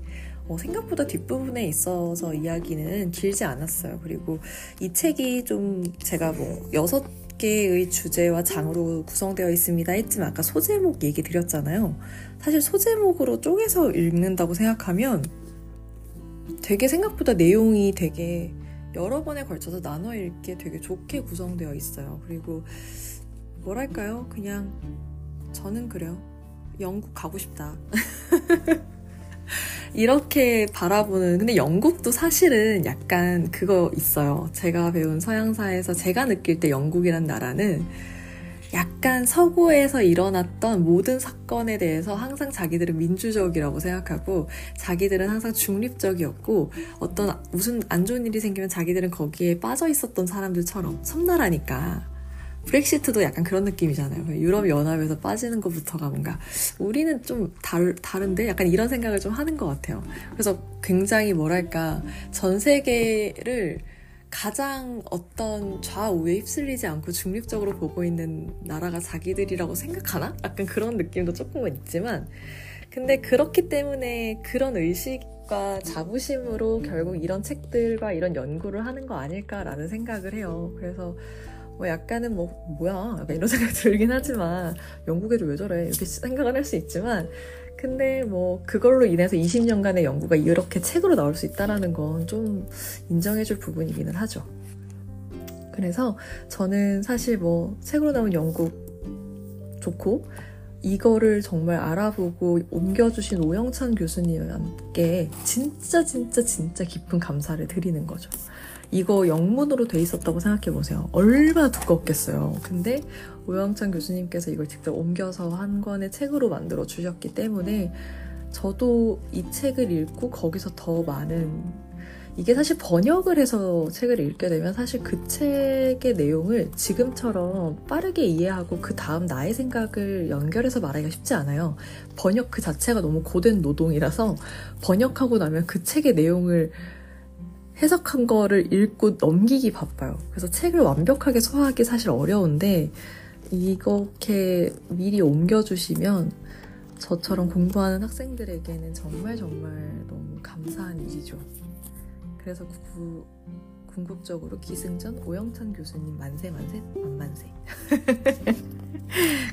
어, 생각보다 뒷부분에 있어서 이야기는 길지 않았어요. 그리고 이 책이 좀 제가 뭐 여섯 개의 주제와 장으로 구성되어 있습니다 했지만, 아까 소제목 얘기 드렸잖아요. 사실 소제목으로 쪼개서 읽는다고 생각하면 되게 생각보다 내용이 되게 여러 번에 걸쳐서 나눠 읽게 되게 좋게 구성되어 있어요. 그리고 뭐랄까요? 그냥 저는 그래요. 영국 가고 싶다. 이렇게 바라보는, 근데 영국도 사실은 약간 그거 있어요. 제가 배운 서양사에서 제가 느낄 때 영국이란 나라는 약간 서구에서 일어났던 모든 사건에 대해서 항상 자기들은 민주적이라고 생각하고, 자기들은 항상 중립적이었고, 어떤 무슨 안 좋은 일이 생기면 자기들은 거기에 빠져 있었던 사람들처럼, 섬나라니까. 브렉시트도 약간 그런 느낌이잖아요. 유럽연합에서 빠지는 것부터가 뭔가 우리는 좀 다르, 다른데? 약간 이런 생각을 좀 하는 것 같아요. 그래서 굉장히 뭐랄까, 전 세계를 가장 어떤 좌우에 휩쓸리지 않고 중립적으로 보고 있는 나라가 자기들이라고 생각하나? 약간 그런 느낌도 조금은 있지만, 근데 그렇기 때문에 그런 의식과 자부심으로 결국 이런 책들과 이런 연구를 하는 거 아닐까라는 생각을 해요. 그래서 뭐 약간은 뭐 뭐야 약간 이런 생각이 들긴 하지만, 영국에도 왜 저래 이렇게 생각을 할 수 있지만, 근데 뭐 그걸로 인해서 이십 년간의 연구가 이렇게 책으로 나올 수 있다는 건 좀 인정해줄 부분이기는 하죠. 그래서 저는 사실 뭐 책으로 나온 영국 좋고, 이거를 정말 알아보고 옮겨주신 오영찬 교수님께 진짜 진짜 진짜 깊은 감사를 드리는 거죠. 이거 영문으로 돼 있었다고 생각해보세요. 얼마나 두껍겠어요. 근데 오영찬 교수님께서 이걸 직접 옮겨서 한 권의 책으로 만들어 주셨기 때문에 저도 이 책을 읽고 거기서 더 많은, 이게 사실 번역을 해서 책을 읽게 되면 사실 그 책의 내용을 지금처럼 빠르게 이해하고 그 다음 나의 생각을 연결해서 말하기가 쉽지 않아요. 번역 그 자체가 너무 고된 노동이라서 번역하고 나면 그 책의 내용을 해석한 거를 읽고 넘기기 바빠요. 그래서 책을 완벽하게 소화하기 사실 어려운데 이렇게 미리 옮겨주시면 저처럼 공부하는 학생들에게는 정말 정말 너무 감사한 일이죠. 그래서 구, 궁극적으로 기승전 오영찬 교수님 만세 만세 만만세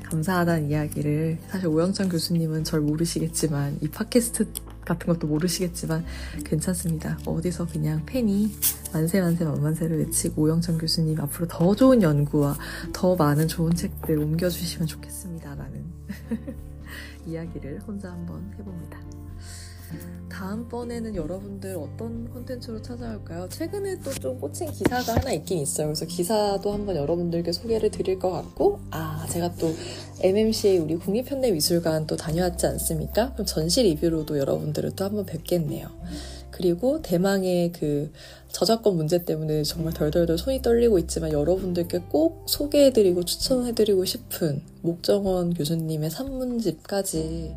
감사하다는 이야기를, 사실 오영찬 교수님은 절 모르시겠지만 이 팟캐스트 같은 것도 모르시겠지만 괜찮습니다. 어디서 그냥 팬이 만세 만세 만만세를 외치고 오영찬 교수님 앞으로 더 좋은 연구와 더 많은 좋은 책들 옮겨주시면 좋겠습니다 라는 이야기를 혼자 한번 해봅니다. 다음번에는 여러분들 어떤 콘텐츠로 찾아올까요? 최근에 또 좀 꽂힌 기사가 하나 있긴 있어요. 그래서 기사도 한번 여러분들께 소개를 드릴 것 같고, 아, 제가 또 엠엠씨의 우리 국립현대미술관 또 다녀왔지 않습니까? 그럼 전시 리뷰로도 여러분들을 또 한번 뵙겠네요. 그리고 대망의 그 저작권 문제 때문에 정말 덜덜덜 손이 떨리고 있지만 여러분들께 꼭 소개해드리고 추천해드리고 싶은 목정원 교수님의 산문집까지,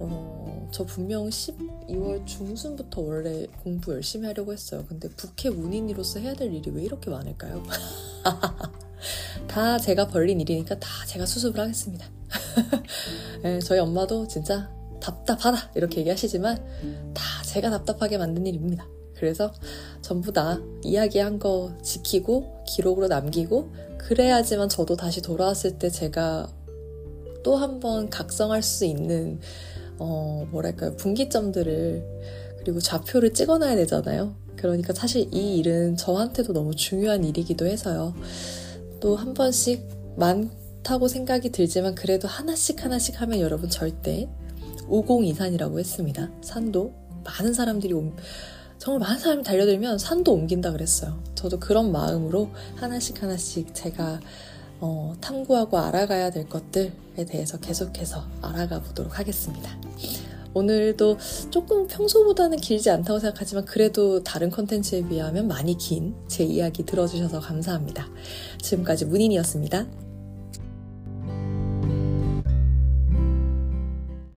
어, 저 분명 십이월 중순부터 원래 공부 열심히 하려고 했어요. 근데 국회 문인으로서 해야 될 일이 왜 이렇게 많을까요? 다 제가 벌린 일이니까 다 제가 수습을 하겠습니다. 네, 저희 엄마도 진짜 답답하다 이렇게 얘기하시지만 다 제가 답답하게 만든 일입니다. 그래서 전부 다 이야기한 거 지키고 기록으로 남기고, 그래야지만 저도 다시 돌아왔을 때 제가 또 한 번 각성할 수 있는 어, 뭐랄까요, 분기점들을, 그리고 좌표를 찍어놔야 되잖아요. 그러니까 사실 이 일은 저한테도 너무 중요한 일이기도 해서요. 또 한 번씩 많다고 생각이 들지만 그래도 하나씩 하나씩 하면 여러분 절대 오공이산이라고 했습니다. 산도 많은 사람들이 옴, 정말 많은 사람이 달려들면 산도 옮긴다 그랬어요. 저도 그런 마음으로 하나씩 하나씩 제가 어, 탐구하고 알아가야 될 것들에 대해서 계속해서 알아가 보도록 하겠습니다. 오늘도 조금 평소보다는 길지 않다고 생각하지만 그래도 다른 콘텐츠에 비하면 많이 긴 제 이야기 들어주셔서 감사합니다. 지금까지 문인이었습니다.